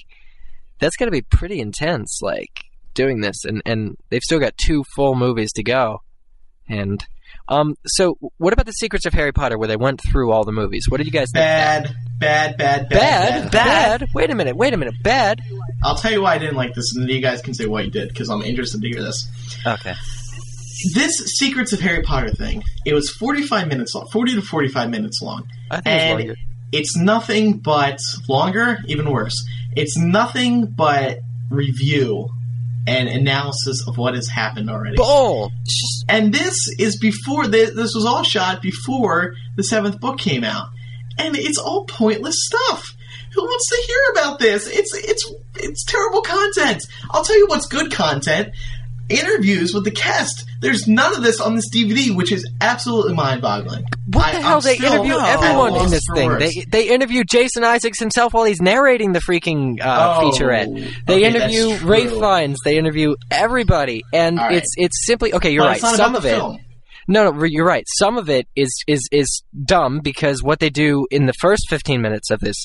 that's got to be pretty intense, like, doing this. And, and they've still got two full movies to go. And um, so what about The Secrets of Harry Potter, where they went through all the movies? What did you guys think? Bad, bad, bad, bad, bad. Bad, bad? Wait a minute, wait a minute. Bad? I'll tell you why I didn't like this, and then you guys can say why you did, because I'm interested to hear this. Okay. This Secrets of Harry Potter thing, it was forty-five minutes long, forty to forty-five minutes long. I think and it's longer. It's nothing but longer, even worse. It's nothing but review and analysis of what has happened already. Oh! And this is before, this, this was all shot before the seventh book came out. And it's all pointless stuff. Who wants to hear about this? It's it's it's terrible content. I'll tell you what's good content. Interviews with the cast. There's none of this on this D V D, which is absolutely mind-boggling. What the I, hell? I'm they interview everyone in this thing. They, they interview Jason Isaacs himself while he's narrating the freaking uh, oh, featurette. They okay, interview Ray Fiennes. They interview everybody. And right. it's it's simply... Okay, you're well, right. It's not Some about of the it... Film. No, no, you're right. Some of it is, is, is dumb because what they do in the first fifteen minutes of this...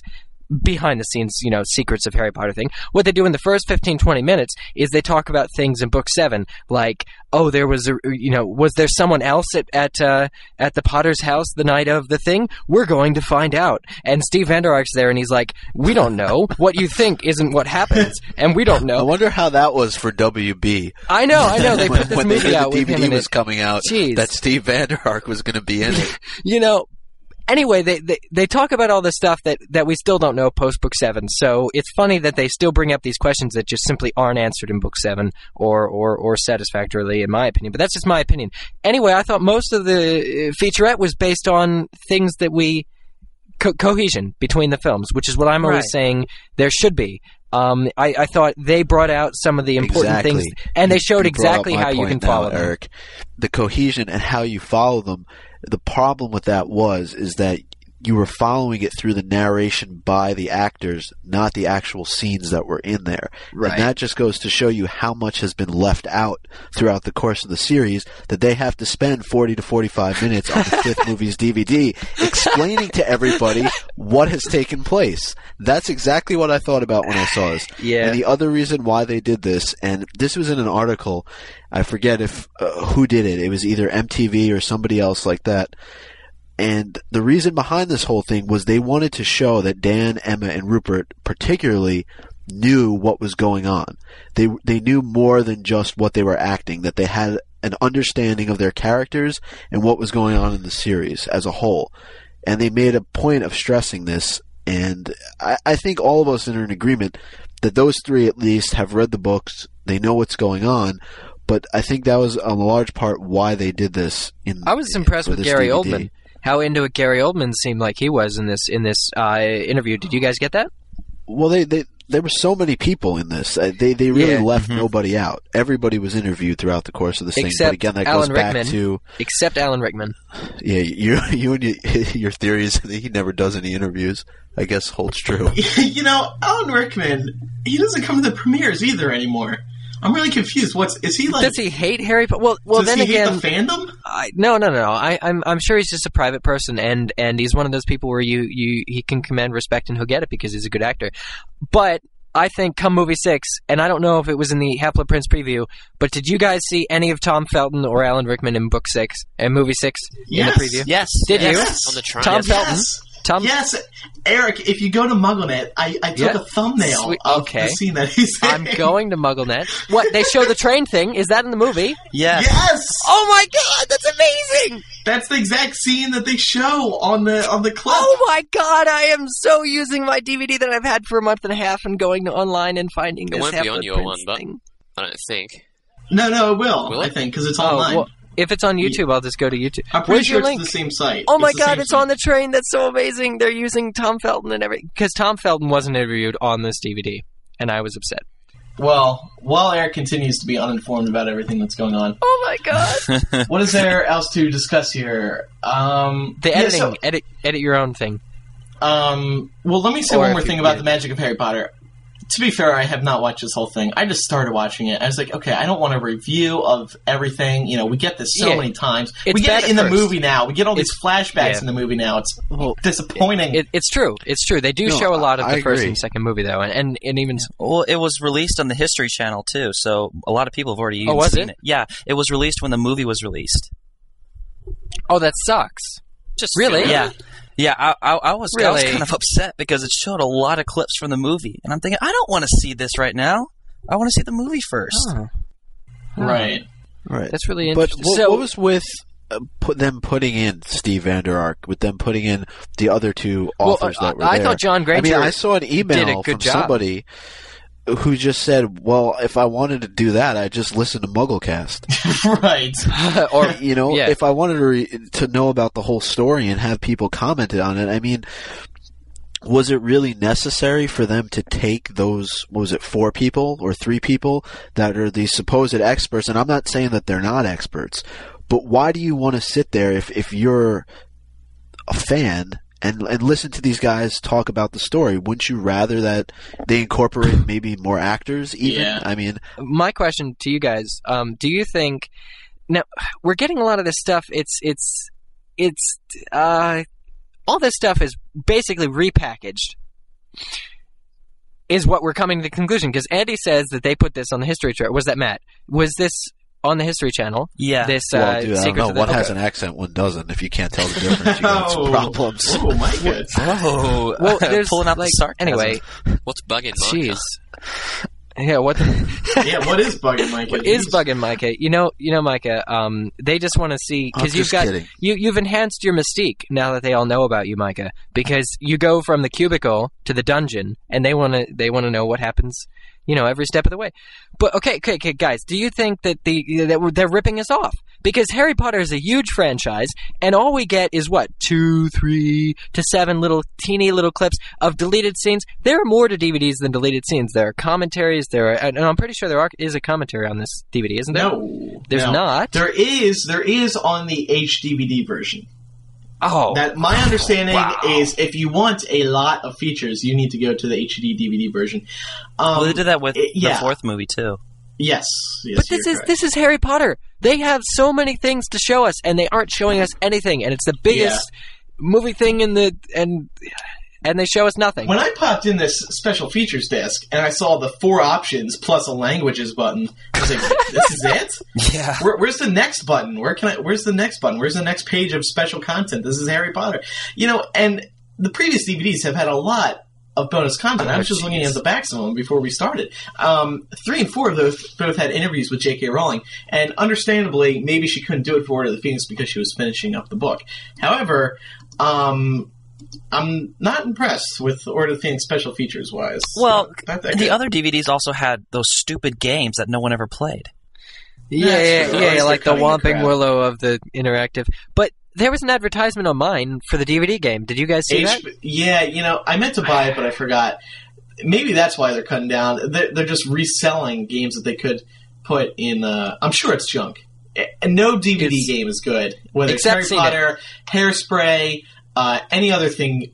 behind the scenes, you know, Secrets of Harry Potter thing. What they do in the first fifteen, twenty minutes is they talk about things in book seven, like, oh, there was, a, you know, was there someone else at at, uh, at the Potter's house the night of the thing? We're going to find out. And Steve Van Der Ark's there, and he's like, we don't know. What you think isn't what happens, and we don't know. I wonder how that was for W B. I know, I know. They put this when movie out the with D V D him in was it. coming out, Jeez. that Steve Van Der Ark was going to be in it. You know, Anyway, they, they they talk about all this stuff that, that we still don't know post-Book seven, so it's funny that they still bring up these questions that just simply aren't answered in Book seven or, or, or satisfactorily, in my opinion. But that's just my opinion. Anyway, I thought most of the featurette was based on things that we... Co- cohesion between the films, which is what I'm always right. saying there should be. Um, I, I thought they brought out some of the important exactly. things, and they showed you exactly how you can now, follow them. Eric, the cohesion and how you follow them... The problem with that was is that you were following it through the narration by the actors, not the actual scenes that were in there. Right. And that just goes to show you how much has been left out throughout the course of the series that they have to spend forty to forty-five minutes on the fifth movie's D V D explaining to everybody what has taken place. That's exactly what I thought about when I saw this. Yeah. And the other reason why they did this, and this was in an article, I forget if uh, who did it. It was either M T V or somebody else like that. And the reason behind this whole thing was they wanted to show that Dan, Emma, and Rupert particularly knew what was going on. They they knew more than just what they were acting, that they had an understanding of their characters and what was going on in the series as a whole. And they made a point of stressing this. And I, I think all of us are in agreement that those three at least have read the books. They know what's going on. But I think that was a large part why they did this. In I was impressed with Gary D V D. Oldman. How into it Gary Oldman seemed like he was in this in this uh, interview. Did you guys get that? Well, they, they there were so many people in this. Uh, they they really yeah. left mm-hmm. nobody out. Everybody was interviewed throughout the course of this except thing. But again, that Alan goes Rickman, back to except Alan Rickman. Yeah, you you and you, your theories that he never does any interviews, I guess, holds true. You know, Alan Rickman, he doesn't come to the premieres either anymore. I'm really confused. What's is he like? Does he hate Harry Potter? Well, well, does then he hate again, the fandom? I, no, no, no. I, I'm, I'm sure he's just a private person, and, and he's one of those people where you, you he can command respect, and he'll get it because he's a good actor. But I think come movie six, and I don't know if it was in the Half-Blood Prince preview, but did you guys see any of Tom Felton or Alan Rickman in book six and movie six yes. in the preview? Yes, did yes. you? On the Tom yes. Felton. Tom? Yes, Eric, if you go to MuggleNet, I, I took yep. a thumbnail Sweet. of okay. the scene that he's in. I'm going to MuggleNet. What, they show the train thing? Is that in the movie? Yes. Yes! Oh my god, that's amazing! That's the exact scene that they show on the on the clip. Oh my god, I am so using my D V D that I've had for a month and a half and going to online and finding it this half-blood It won't be on your one, but I don't think. No, no, it will, will it? I think, because it's oh, online. Well, if it's on YouTube, I'll just go to YouTube. I'm pretty Where's sure it's link? the same site. Oh my it's god, it's site. on the train. That's so amazing. They're using Tom Felton and everything. Because Tom Felton wasn't interviewed on this D V D, and I was upset. Well, while Eric continues to be uninformed about everything that's going on. Oh my god. What is there else to discuss here? Um, the editing. Yeah, so, edit edit your own thing. Um, well, let me say or one more thing about did. the magic of Harry Potter. To be fair, I have not watched this whole thing. I just started watching it. I was like, okay, I don't want a review of everything. You know, we get this so yeah. many times. It's we get it in the first. movie now. We get all it's, these flashbacks yeah. in the movie now. It's well, disappointing. It, it, it's true. It's true. They do no, show a lot of I, the I first agree. and second movie, though. And, and, and even... Well, it was released on the History Channel, too, so a lot of people have already oh, seen it? it. Yeah, it was released when the movie was released. Oh, that sucks. Just Really? Yeah. Yeah, I, I, I was really? I was kind of upset because it showed a lot of clips from the movie, and I'm thinking I don't want to see this right now. I want to see the movie first. Oh. Right, right. That's really interesting. But what, so, what was with uh, put them putting in Steve Vander Ark, with them putting in the other two authors well, uh, that were I there? I thought John Granger. I mean, I saw an email from job. somebody who just said, "Well, if I wanted to do that, I'd just listen to MuggleCast." Right. Or you know, yeah. if I wanted to re- to know about the whole story and have people comment on it, I mean, was it really necessary for them to take those? What was it, four people or three people that are these supposed experts? And I'm not saying that they're not experts, but why do you want to sit there if if you're a fan? And and listen to these guys talk about the story. Wouldn't you rather that they incorporate maybe more actors even? Yeah. I mean, my question to you guys, um, do you think now we're getting a lot of this stuff, it's it's it's uh, all this stuff is basically repackaged is what we're coming to the conclusion, because Andy says that they put this on the History Channel. Was that Matt? Was this on the History Channel, yeah. This uh, well, dude, I don't know. One okay. has an accent, one doesn't. If you can't tell the difference, you got some problems. Oh my goodness! Oh, well, there's pulling out like, the sarcasm. Anyway, what's bugging? Jeez. Yeah, what? The- yeah, what is bugging, Micah? What is bugging, Micah? You know, you know, Micah. Um, they just want to see because you've got kidding. you you've enhanced your mystique now that they all know about you, Micah. Because you go from the cubicle to the dungeon, and they want to they want to know what happens. You know, every step of the way. But okay, okay, okay, guys, do you think that the that they're ripping us off? Because Harry Potter is a huge franchise, and all we get is what two, three to seven little teeny little clips of deleted scenes. There are more to D V Ds than deleted scenes. There are commentaries. There are, and I'm pretty sure there are, is a commentary on this D V D, isn't there? No, there's no. not. There is. There is on the H D V D version. Oh, that my understanding wow. is if you want a lot of features, you need to go to the H D D V D version. Um, well, they did that with it, yeah. the fourth movie too. Yes, yes but this is correct. this is Harry Potter. They have so many things to show us, and they aren't showing us anything. And it's the biggest yeah. movie thing in the and and they show us nothing. When I popped in this special features disc and I saw the four options plus a languages button, I was like, "This is it." Yeah. Where, where's the next button? Where can I? Where's the next button? Where's the next page of special content? This is Harry Potter, you know. And the previous D V Ds have had a lot of bonus content. Oh, I was just geez. looking at the backs of them before we started. Um, three and four of those both had interviews with J K. Rowling, and understandably, maybe she couldn't do it for Order of the Phoenix because she was finishing up the book. However, um, I'm not impressed with Order of the Phoenix special features wise. Well, so the other D V Ds also had those stupid games that no one ever played. Yeah, yeah, yeah, yeah, like the Whomping Willow of the interactive. But there was an advertisement on mine for the D V D game. Did you guys see H- that? Yeah, you know, I meant to buy it, but I forgot. Maybe that's why they're cutting down. They're, they're just reselling games that they could put in. Uh, I'm sure it's junk. No D V D it's, game is good. Whether it's Harry Potter, it. Hairspray, uh, any other thing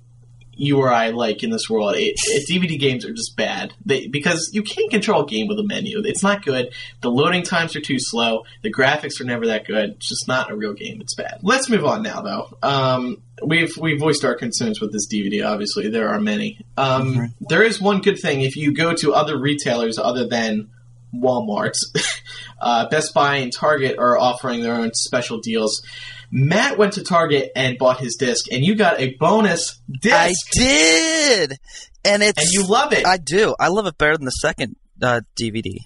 you or I like in this world, it, it, D V D games are just bad they, because you can't control a game with a menu. It's not good. The loading times are too slow. The graphics are never that good. It's just not a real game. It's bad. Let's move on now, though. Um, we've we've voiced our concerns with this D V D. Obviously, there are many. Um, mm-hmm. There is one good thing if you go to other retailers other than Walmart. uh, Best Buy and Target are offering their own special deals. Matt went to Target and bought his disc, and you got a bonus disc. I did, and it's and you love it. I do. I love it better than the second uh, D V D.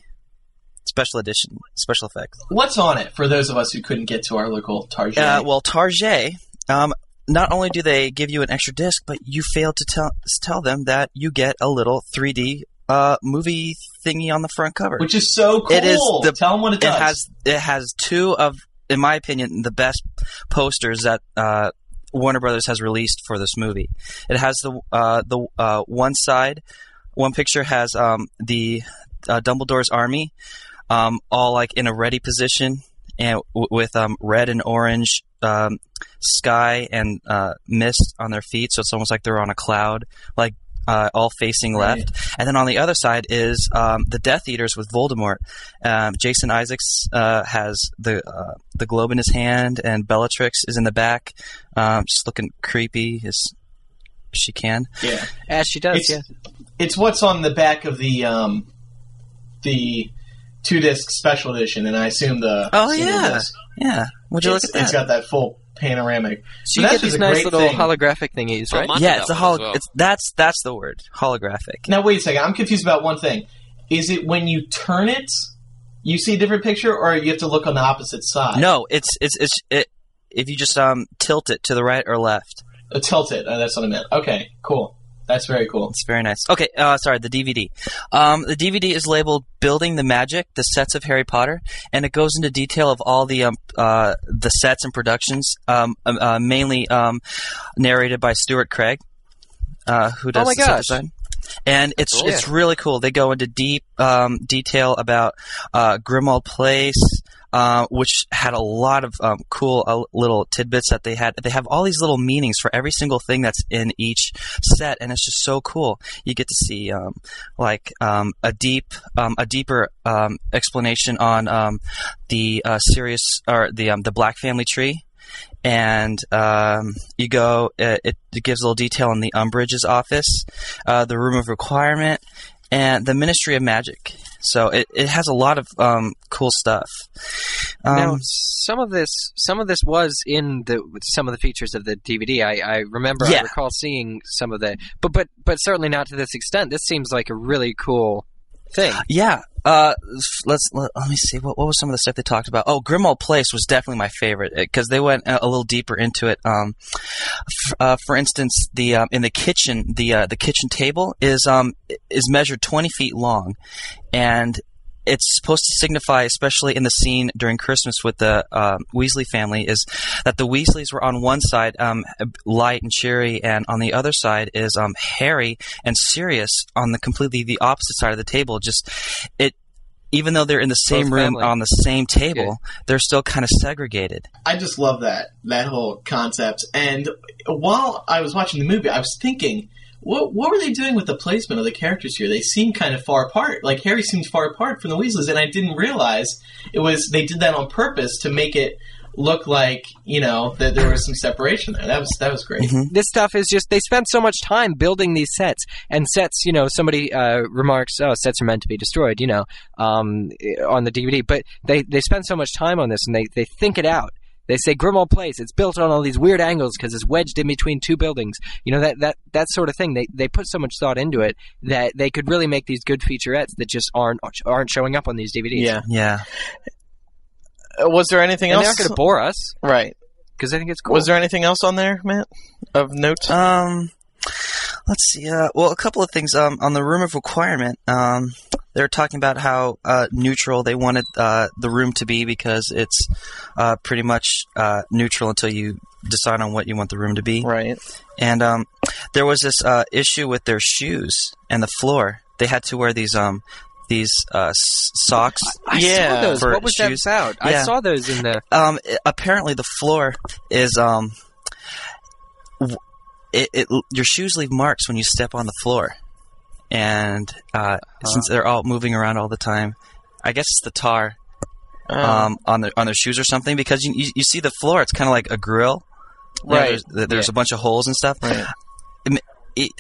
Special edition, special effects. What's on it for those of us who couldn't get to our local Target? Uh, well, Target, um, not only do they give you an extra disc, but you failed to tell tell them that you get a little three D uh, movie thingy on the front cover, which is so cool. It is the, tell them what it does. It has it has two of, in my opinion, the best posters that uh, Warner Brothers has released for this movie. It has the uh, the uh, one side, one picture has um, the uh, Dumbledore's army. Um, all like in a ready position, and w- with um, red and orange um, sky and uh, mist on their feet, so it's almost like they're on a cloud, like uh, all facing left. Right. And then on the other side is um, the Death Eaters with Voldemort. Um, Jason Isaacs uh, has the uh, the globe in his hand, and Bellatrix is in the back, um, just looking creepy as she can. Yeah, as she does. It's, yeah, it's what's on the back of the um, the. Two disc special edition, and I assume the oh yeah, disc. yeah. Would you it's, look at that? It's got that full panoramic. So, so you get these nice little thing. holographic thingies, right? Oh, yeah, it's a holo. Well. It's, that's that's the word, holographic. Now wait a second, I'm confused about one thing. Is it when you turn it, you see a different picture, or you have to look on the opposite side? No, it's it's it's it, if you just um tilt it to the right or left. Uh, tilt it. Uh, that's what I meant. Okay, cool. That's very cool. It's very nice. Okay, uh, sorry, the D V D. Um, the D V D is labeled Building the Magic, the sets of Harry Potter, and it goes into detail of all the um, uh, the sets and productions, um, uh, mainly um, narrated by Stuart Craig, uh, who does oh my the gosh. set design. And it's cool. it's yeah. really cool. They go into deep um, detail about uh, Grimmauld Place, uh, which had a lot of um, cool uh, little tidbits that they had. They have all these little meanings for every single thing that's in each set, and it's just so cool. You get to see um, like um, a deep, um, a deeper um, explanation on um, the uh, Sirius or the um, the Black family tree. And um, you go. Uh, it, it gives a little detail in the Umbridge's office, uh, the Room of Requirement, and the Ministry of Magic. So it, it has a lot of um, cool stuff. Um, now, some of this, some of this was in the some of the features of the D V D. I, I remember. Yeah. I recall seeing some of the, but but but certainly not to this extent. This seems like a really cool thing. Yeah. Uh, let's let, let me see what what was some of the stuff they talked about. Oh, Grimmauld Place was definitely my favorite because they went a, a little deeper into it. Um, f- uh, for instance, the um, in the kitchen, the uh, the kitchen table is um is measured twenty feet long, and it's supposed to signify, especially in the scene during Christmas with the uh, Weasley family, is that the Weasleys were on one side, um, light and cheery, and on the other side is um, Harry and Sirius on the completely the opposite side of the table. Just it, even though they're in the same room on the same table, yeah. they're still kind of segregated. I just love that that whole concept. And while I was watching the movie, I was thinking, What what were they doing with the placement of the characters here? They seem kind of far apart. Like, Harry seems far apart from the Weasleys, and I didn't realize it was they did that on purpose to make it look like, you know, that there was some separation there. That was that was great. Mm-hmm. This stuff is just, they spent so much time building these sets, and sets, you know, somebody uh, remarks, oh, sets are meant to be destroyed, you know, um, on the D V D, but they, they spend so much time on this, and they, they think it out. They say Grimmauld Place. It's built on all these weird angles because it's wedged in between two buildings. You know, that that, that sort of thing. They they put so much thought into it that they could really make these good featurettes that just aren't aren't showing up on these D V Ds. Yeah, yeah. Was there anything and else? They're not going to bore us, right? Because I think it's cool. Was there anything else on there, Matt, of note? Um, let's see. Uh, well, a couple of things. Um, on the Room of Requirement, um, they were talking about how uh, neutral they wanted uh, the room to be because it's uh, pretty much uh, neutral until you decide on what you want the room to be. Right. And um, there was this uh, issue with their shoes and the floor. They had to wear these um, these uh, socks. I, I yeah. saw those. For what was shoes. that about? Yeah. I saw those in there. Um, apparently, the floor is um, it, it, your shoes leave marks when you step on the floor. And uh, huh. since they're all moving around all the time, I guess it's the tar um, um, on their on their shoes or something. Because you you, you see the floor, it's kind of like a grill. Right. You know, there's there's yeah. a bunch of holes and stuff. Right. It, it,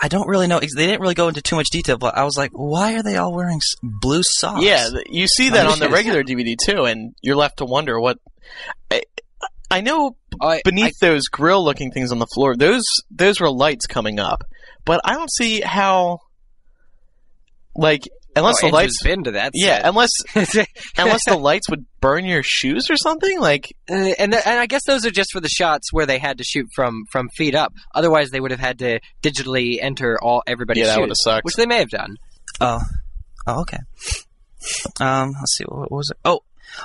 I don't really know. They didn't really go into too much detail, but I was like, why are they all wearing blue socks? Yeah, you see that on the regular D V D too, and you're left to wonder what. I, I know I, beneath I, those grill-looking things on the floor, those those were lights coming up. But I don't see how, like, unless oh, the lights been to that, yeah, set. unless unless the lights would burn your shoes or something, like, uh, and th- and I guess those are just for the shots where they had to shoot from from feet up. Otherwise, they would have had to digitally enter all everybody's yeah, shoes, that would have sucked. Which they may have done. Oh, oh, okay. Um, let's see, what was it? Oh.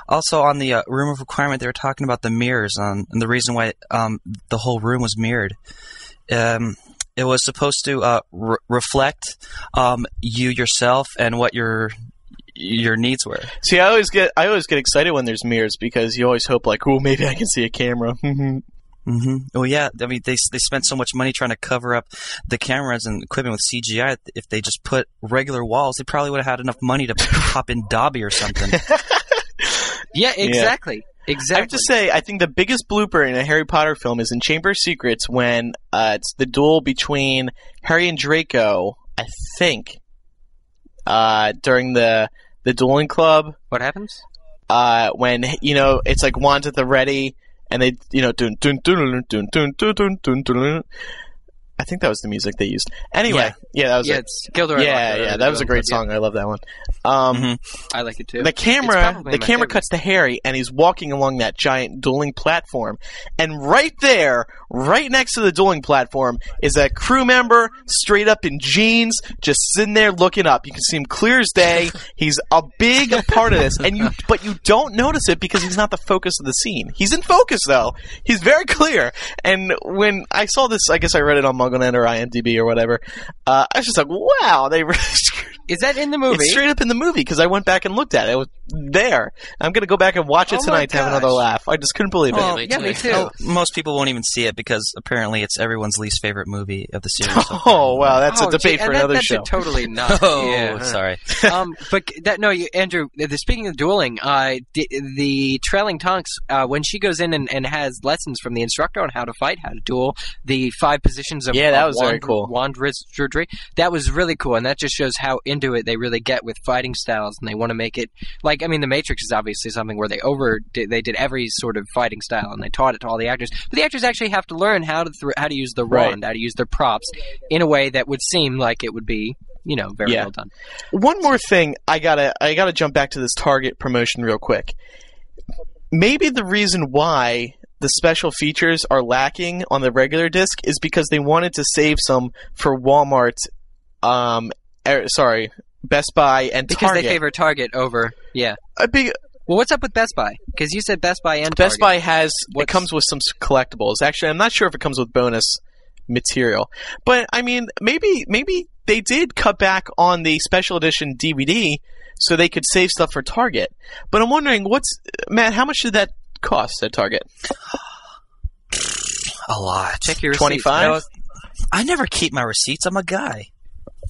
Also, on the uh, Room of Requirement, they were talking about the mirrors on, and the reason why um, the whole room was mirrored. Um, it was supposed to uh, re- reflect um, you yourself and what your your needs were. See, I always get I always get excited when there's mirrors because you always hope, like, oh, maybe I can see a camera. Mm-hmm. Well, yeah. I mean, they they spent so much money trying to cover up the cameras and equipment with C G I. If they just put regular walls, they probably would have had enough money to pop in Dobby or something. Yeah, exactly. Yeah. Exactly. I have to say, I think the biggest blooper in a Harry Potter film is in Chamber of Secrets when uh, it's the duel between Harry and Draco, I think, uh, during the the dueling club. What happens? Uh, when, you know, it's like wands at the ready, and they, you know, dun dun dun dun dun dun dun dun dun. I think that was the music they used. Anyway, yeah, yeah that was yeah, it. It's Gilderoy yeah, Lockhart. Yeah, that was a great song. Yeah. I love that one. Um, mm-hmm. I like it too. The camera, the camera cuts to Harry, and he's walking along that giant dueling platform. And right there, right next to the dueling platform, is a crew member straight up in jeans, just sitting there looking up. You can see him clear as day. He's a big part of this, and you, but you don't notice it because he's not the focus of the scene. He's in focus though. He's very clear. And when I saw this, I guess I read it on MuggleNet or I M D B or whatever. Uh, I was just like, wow, they really screwed. Is that in the movie? It's straight up in the movie because I went back and looked at it. It was there. I'm going to go back and watch it oh tonight to have another laugh. I just couldn't believe it. Oh, yeah, me too. Oh, most people won't even see it because apparently it's everyone's least favorite movie of the series. Oh, wow. That's oh, a debate gee, for that, another that's show. That's totally nuts. Oh, yeah. Sorry. um, but that, no, you, Andrew, the, speaking of dueling, uh, the, the trailing Tonks, uh, when she goes in and, and has lessons from the instructor on how to fight, how to duel, the five positions of yeah, that was wand, very cool. Wand wizardry, that was really cool. And that just shows how into it they really get with fighting styles, and they want to make it like, I mean, The Matrix is obviously something where they over they did every sort of fighting style and they taught it to all the actors, but the actors actually have to learn how to th- how to use the wand, right. how to use their props in a way that would seem like it would be, you know, very yeah. well done. One more thing, I gotta I gotta jump back to this Target promotion real quick. Maybe the reason why the special features are lacking on the regular disc is because they wanted to save some for Walmart. Um, er, sorry. Best Buy and because Target. Because they favor Target over, yeah. A big, well, what's up with Best Buy? Because you said Best Buy and Target. Best Buy has, what's... it comes with some collectibles. Actually, I'm not sure if it comes with bonus material. But, I mean, maybe maybe they did cut back on the special edition D V D so they could save stuff for Target. But I'm wondering, what's, Matt, how much did that cost at Target? A lot. Check your receipts. twenty-five dollars? I never keep my receipts. I'm a guy.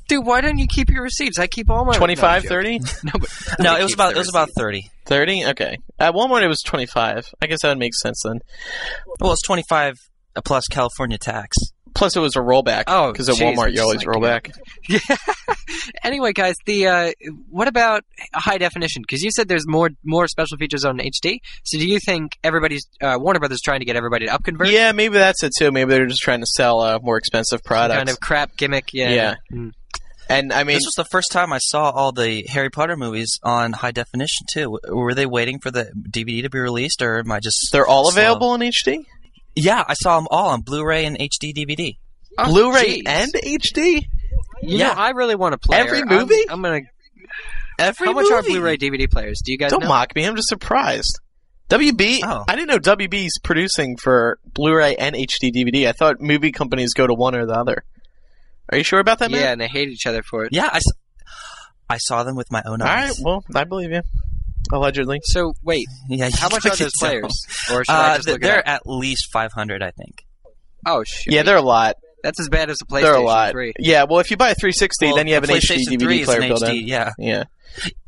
Dude, why don't you keep your receipts? I keep all my twenty-five, no, thirty. No, but no, it was about it was about thirty. Thirty, okay. At Walmart, it was twenty-five. I guess that would make sense then. Well, it's twenty-five plus California tax. Plus, it was a rollback. Oh, because at geez, Walmart, you always like, roll back. Yeah. Anyway, guys, the uh, what about high definition? Because you said there's more more special features on H D. So, do you think everybody's uh, Warner Brothers trying to get everybody to upconvert? Yeah, maybe that's it too. Maybe they're just trying to sell uh, more expensive products. Some kind of crap gimmick. Yeah. Yeah. Mm. And I mean, this was the first time I saw all the Harry Potter movies on high definition too. Were they waiting for the D V D to be released, or am I just? They're all slow? Available in H D. Yeah, I saw them all on Blu-ray and H D D V D. Oh, Blu-ray geez. And H D. You yeah, know, I really want to play every movie. I'm, I'm gonna. Every how much movie? Are Blu-ray D V D players? Do you guys don't know? Mock me? I'm just surprised. W B, oh. I didn't know W B's producing for Blu-ray and H D D V D. I thought movie companies go to one or the other. Are you sure about that, man? Yeah, and they hate each other for it. Yeah, I, I saw them with my own eyes. All right, well, I believe you. Allegedly. So, wait. Yeah, how much are those players? Or should uh, I just look they're it up? At least five hundred, I think. Oh, shit. Yeah, they're a lot. That's as bad as a PlayStation they're a lot. three. Yeah, well, if you buy a three sixty, well, then you have the an H D D V D player built in. Yeah. Yeah.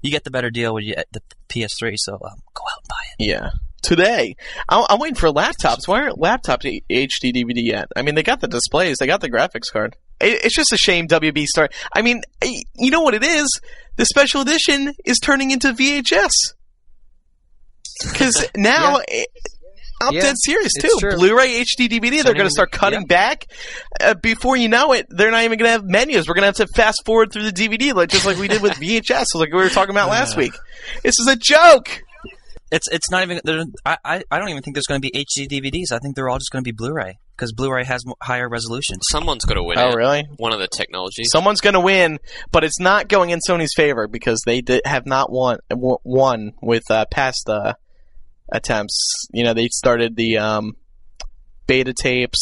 You get the better deal when you get the P S three, so um, go out and buy it. Yeah. Today. I'm, I'm waiting for laptops. Why aren't laptops H D D V D yet? I mean, they got the displays. They got the graphics card. It's just a shame W B started. I mean, you know what it is? The special edition is turning into V H S. Because now, yeah. it, I'm yeah, dead serious, too. Blu-ray, H D D V D, they're going to start cutting yeah. back. Uh, before you know it, they're not even going to have menus. We're going to have to fast forward through the D V D, like just like we did with V H S, like we were talking about last uh, week. This is a joke. It's it's not even – I, I I don't even think there's going to be H D D V Ds. I think they're all just going to be Blu-ray because Blu-ray has higher resolution. Someone's going to win. Oh, it. really? One of the technologies. Someone's going to win, but it's not going in Sony's favor because they did, have not won, won with uh, past uh, attempts. You know, they started the um, beta tapes.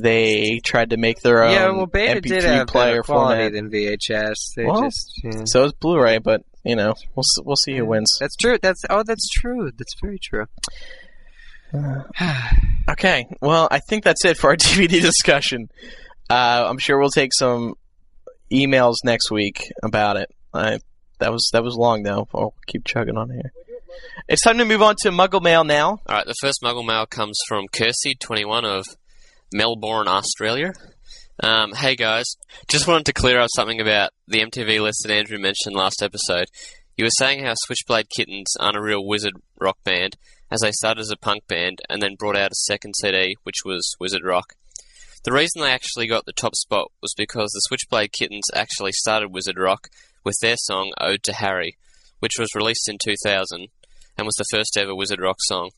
They tried to make their own yeah, well, beta M P three did have player format than V H S. They well, just, yeah. So is Blu-ray, but – you know, we'll we'll see who wins. That's true. That's oh, that's true. That's very true. Okay, well, I think that's it for our D V D discussion. Uh, I'm sure we'll take some emails next week about it. I, that was that was long though. I'll keep chugging on here. It's time to move on to Muggle Mail now. All right, the first Muggle Mail comes from Kirsty twenty-one of Melbourne, Australia. Um, hey guys, just wanted to clear up something about the M T V list that Andrew mentioned last episode. You were saying how Switchblade Kittens aren't a real wizard rock band, as they started as a punk band and then brought out a second C D, which was wizard rock. The reason they actually got the top spot was because the Switchblade Kittens actually started wizard rock with their song Ode to Harry, which was released in two thousand and was the first ever wizard rock song.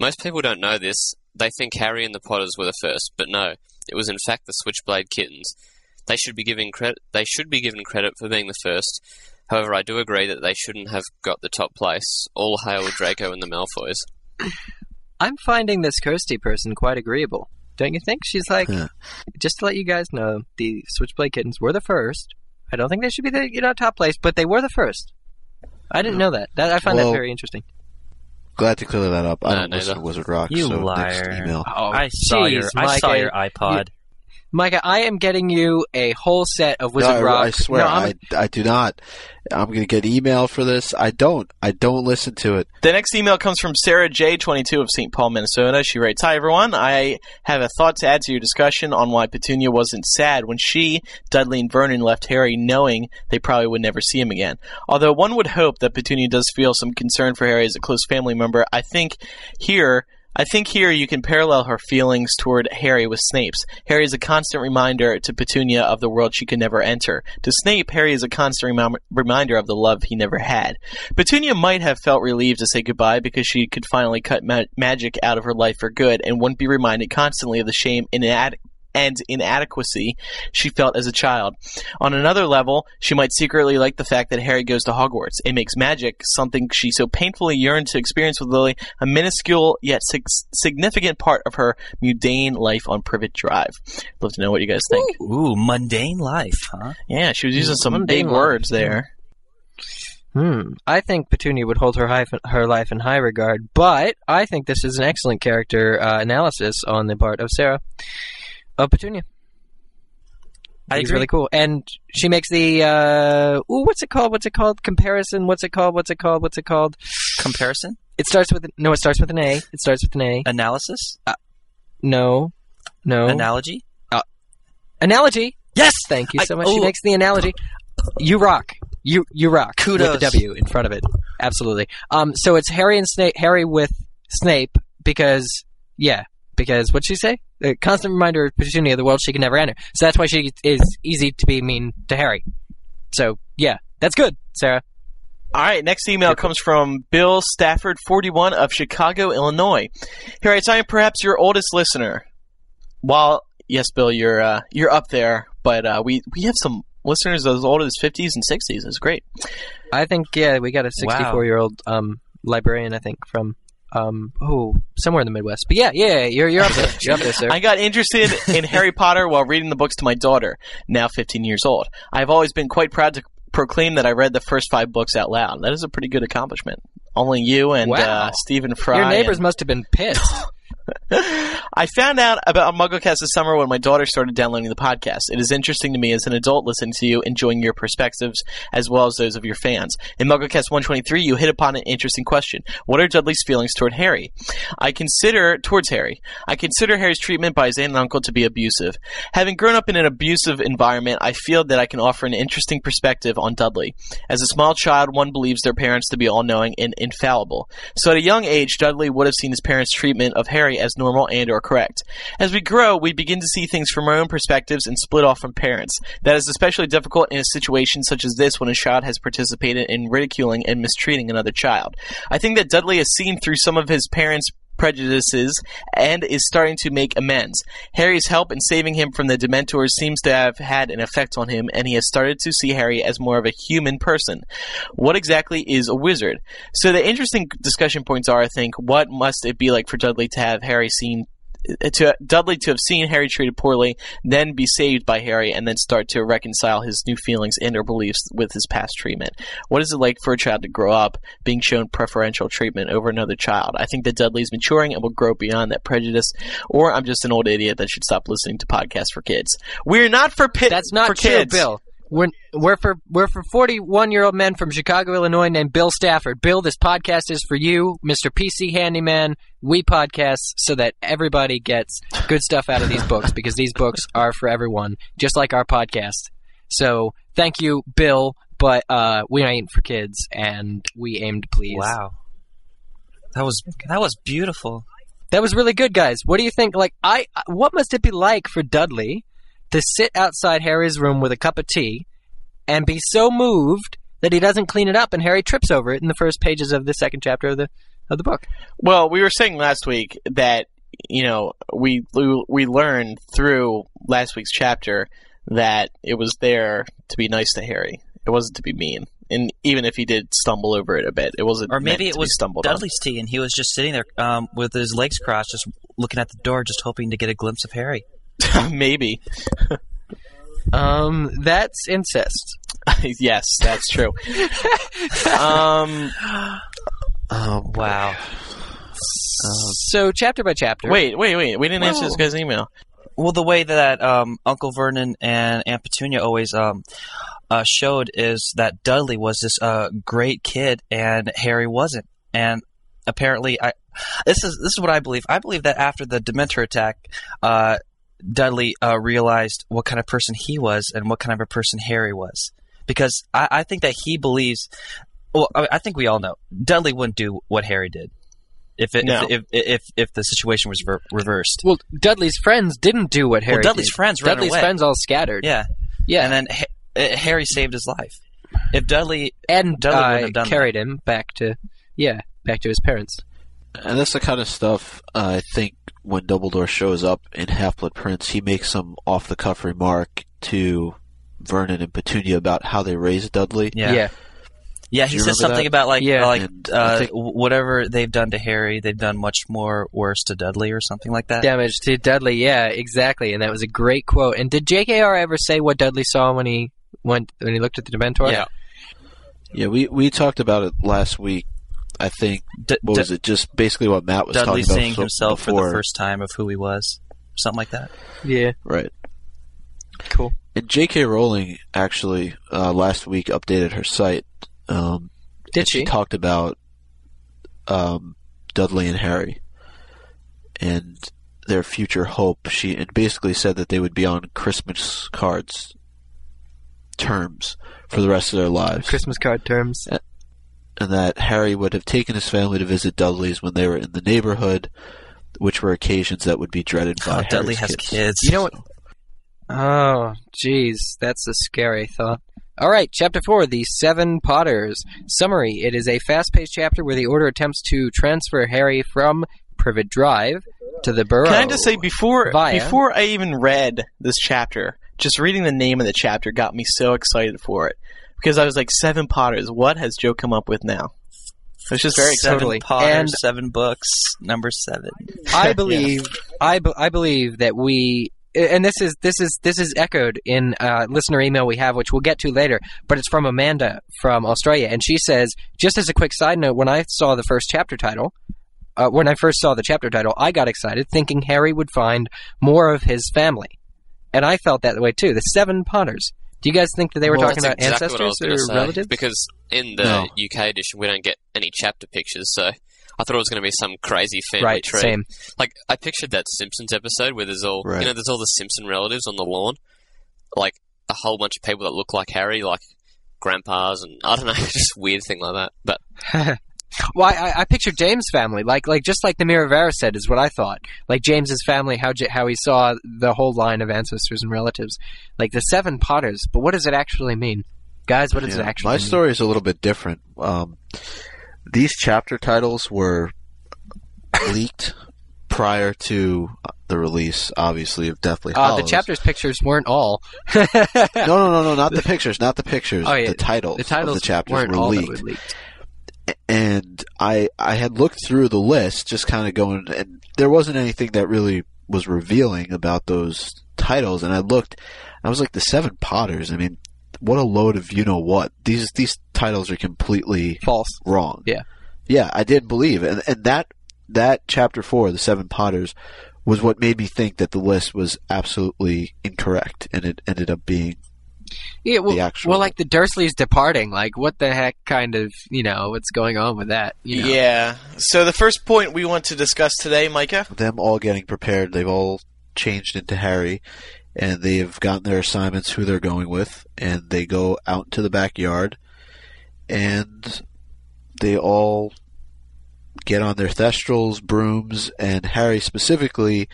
Most people don't know this. They think Harry and the Potters were the first, but no. It was in fact the Switchblade Kittens. They should be given credit. They should be given credit for being the first. However, I do agree that they shouldn't have got the top place. All hail Draco and the Malfoys. I'm finding this Kirsty person quite agreeable. Don't you think? She's like, yeah. Just to let you guys know, the Switchblade Kittens were the first. I don't think they should be the you know top place, but they were the first. I didn't no. know that. that. I find well, that very interesting. Glad to clear that up. I no, don't no, listen no. to Wizard Rock, you so liar. Next email. Oh, I, saw geez, your, I saw your iPod. You, Micah, I am getting you a whole set of Wizard no, Rock. I swear, no, I, I do not. I'm going to get email for this. I don't. I don't listen to it. The next email comes from Sarah J twenty-two of Saint Paul, Minnesota. She writes, "Hi, everyone. I have a thought to add to your discussion on why Petunia wasn't sad when she, Dudley, and Vernon left Harry knowing they probably would never see him again. Although one would hope that Petunia does feel some concern for Harry as a close family member, I think here... I think here you can parallel her feelings toward Harry with Snape's. Harry is a constant reminder to Petunia of the world she could never enter. To Snape, Harry is a constant rem- reminder of the love he never had. Petunia might have felt relieved to say goodbye because she could finally cut ma- magic out of her life for good and wouldn't be reminded constantly of the shame and inadequacy. and inadequacy she felt as a child. On another level, she might secretly like the fact that Harry goes to Hogwarts. It makes magic, something she so painfully yearned to experience with Lily, a minuscule yet sig- significant part of her mundane life on Privet Drive. Love to know what you guys think. Ooh, mundane life, huh? Yeah, she was using some mundane big words life. there. Hmm. I think Petunia would hold her high, her life in high regard, but I think this is an excellent character uh, analysis on the part of Sarah. Oh, Petunia. I She's agree. Really cool. And she makes the, uh, ooh, what's it called? What's it called? Comparison. What's it called? What's it called? What's it called? Comparison? It starts with, no, it starts with an A. It starts with an A. Analysis? Uh, no. No. Analogy? Uh, analogy? Yes! Thank you so I, much. Oh. She makes the analogy. You rock. You you rock. Kudos. With a W in front of it. Absolutely. Um. So it's Harry and Snape, Harry with Snape because, yeah. Because, what'd she say? A constant reminder of Petunia of the world she can never enter. So that's why she is easy to be mean to Harry. So, yeah. That's good, Sarah. All right, next email comes from Bill Stafford, forty-one, of Chicago, Illinois. He writes, I am perhaps your oldest listener. While, yes, Bill, you're uh, you're up there, but uh, we, we have some listeners as old as fifties and sixties. It's great. I think, yeah, we got a sixty-four-year-old wow. um, librarian, I think, from... Um, oh, somewhere in the Midwest. But yeah, yeah, you're you're up there. You're up there, sir. I got interested in Harry Potter while reading the books to my daughter, now fifteen years old. I've always been quite proud to proclaim that I read the first five books out loud. That is a pretty good accomplishment. Only you and wow. uh, Stephen Fry. Your neighbors and... must have been pissed. I found out about MuggleCast this summer when my daughter started downloading the podcast. It is interesting to me as an adult listening to you, enjoying your perspectives as well as those of your fans. In MuggleCast one twenty-three, you hit upon an interesting question. What are Dudley's feelings toward Harry? I consider towards Harry. I consider Harry's treatment by his aunt and uncle to be abusive. Having grown up in an abusive environment, I feel that I can offer an interesting perspective on Dudley. As a small child, one believes their parents to be all-knowing and infallible. So at a young age, Dudley would have seen his parents' treatment of Harry as normal and or correct. As we grow, we begin to see things from our own perspectives and split off from parents. That is especially difficult in a situation such as this when a child has participated in ridiculing and mistreating another child. I think that Dudley has seen through some of his parents' prejudices and is starting to make amends. Harry's help in saving him from the Dementors seems to have had an effect on him, and he has started to see Harry as more of a human person. What exactly is a wizard? So the interesting discussion points are, I think, what must it be like for Dudley to have Harry seen To Dudley to have seen Harry treated poorly, then be saved by Harry, and then start to reconcile his new feelings and or beliefs with his past treatment. What is it like for a child to grow up being shown preferential treatment over another child? I think that Dudley's maturing and will grow beyond that prejudice, or I'm just an old idiot that should stop listening to podcasts for kids. We're not for pit. That's not for true, kids. Bill. We're we're for we're for forty-one-year-old men from Chicago, Illinois, named Bill Stafford. Bill, this podcast is for you, Mister P C Handyman. We podcast so that everybody gets good stuff out of these books, because these books are for everyone, just like our podcast. So thank you, Bill. But uh, we ain't for kids, and we aim to please. Wow, that was that was beautiful. That was really good, guys. What do you think? Like, I, what must it be like for Dudley to sit outside Harry's room with a cup of tea and be so moved that he doesn't clean it up and Harry trips over it in the first pages of the second chapter of the of the book? Well, we were saying last week that, you know, we we learned through last week's chapter that it was there to be nice to Harry. It wasn't to be mean. And even if he did stumble over it a bit, it wasn't Or maybe meant it to was stumbled Dudley's on. Tea and he was just sitting there um, with his legs crossed, just looking at the door, just hoping to get a glimpse of Harry. Maybe. um, that's incest. Yes, that's true. um, oh, wow. So, chapter by chapter. Wait, wait, wait. We didn't Whoa. answer this guy's email. Well, the way that um, Uncle Vernon and Aunt Petunia always um, uh, showed is that Dudley was this uh, great kid and Harry wasn't. And apparently, I this is this is what I believe. I believe that after the Dementor attack, uh, Dudley uh, realized what kind of person he was and what kind of a person Harry was. Because I, I think that he believes – well, I, I think we all know. Dudley wouldn't do what Harry did if it, no. if, if, if if the situation was ver- reversed. Well, Dudley's friends didn't do what Harry well, Dudley's did. Friends ran Dudley's away. friends all scattered. Yeah. Yeah. And then ha- Harry saved his life. If Dudley – And Dudley uh, wouldn't have done carried that. him back to – yeah, back to his parents. And that's the kind of stuff uh, I think when Dumbledore shows up in Half-Blood Prince, he makes some off-the-cuff remark to Vernon and Petunia about how they raised Dudley. Yeah. Yeah, yeah he says something that? about like yeah. like uh, think- whatever they've done to Harry, they've done much more worse to Dudley or something like that. Damage to Dudley, yeah, exactly. And that was a great quote. And did J K R ever say what Dudley saw when he went when he looked at the Dementor? Yeah. Yeah, we, we talked about it last week. I think, what D- was it, just basically what Matt was Dudley talking about. Dudley seeing so himself before. For the first time of who he was. Something like that. Yeah. Right. Cool. And J K. Rowling actually uh, last week updated her site. Um, Did she? She talked about um, Dudley and Harry and their future hope. She and basically said that they would be on Christmas cards terms for the rest of their lives. Christmas card terms. Uh, and that Harry would have taken his family to visit Dudley's when they were in the neighborhood, which were occasions that would be dreaded by oh, Harry's Dudley has kids. kids. You know what? Oh, jeez, that's a scary thought. All right, Chapter four, The Seven Potters. Summary, it is a fast-paced chapter where the Order attempts to transfer Harry from Privet Drive to the Burrow. Can I just say, before via... before I even read this chapter, just reading the name of the chapter got me so excited for it. Because I was like, Seven Potters, what has Joe come up with now? It's just very exciting. Seven Potters, and seven books, number seven. I believe, yeah. I, be- I believe that we, and this is this is this is echoed in a listener email we have, which we'll get to later. But it's from Amanda from Australia, and she says, just as a quick side note, when I saw the first chapter title, uh, when I first saw the chapter title, I got excited thinking Harry would find more of his family. And I felt that way, too. The seven Potters. Do you guys think that they were well, talking about exactly ancestors or relatives? Because in the no. U K edition, we don't get any chapter pictures, so I thought it was going to be some crazy family right, tree. Same. Like, I pictured that Simpsons episode where there's all, right. you know, there's all the Simpson relatives on the lawn. Like, a whole bunch of people that look like Harry, like grandpas and, I don't know, just weird thing like that. But... Well, I, I pictured James' family, like like just like the Miravera said, is what I thought. Like James's family, how how he saw the whole line of ancestors and relatives, like the seven Potters. But what does it actually mean, guys? What does yeah, it actually? My mean? story is a little bit different. Um, these chapter titles were leaked prior to the release, obviously, of Deathly Hallows. Uh, the chapters pictures weren't all. no, no, no, no, not the pictures, not the pictures. Oh, yeah, the titles, the titles of the chapters weren't were all leaked. That were leaked. And I I had looked through the list, just kind of going, and there wasn't anything that really was revealing about those titles. And I looked, and I was like, the Seven Potters. I mean, what a load of you know what. These these titles are completely false, wrong. Yeah, yeah, I didn't believe, and and that that chapter four, the Seven Potters, was what made me think that the list was absolutely incorrect, and it ended up being. Yeah, well, actual... well, like the Dursleys departing, like what the heck kind of, you know, what's going on with that? You know? Yeah. So the first point we want to discuss today, Micah? Them all getting prepared. They've all changed into Harry, and they've gotten their assignments, who they're going with, and they go out to the backyard, and they all get on their Thestrals, brooms, and Harry specifically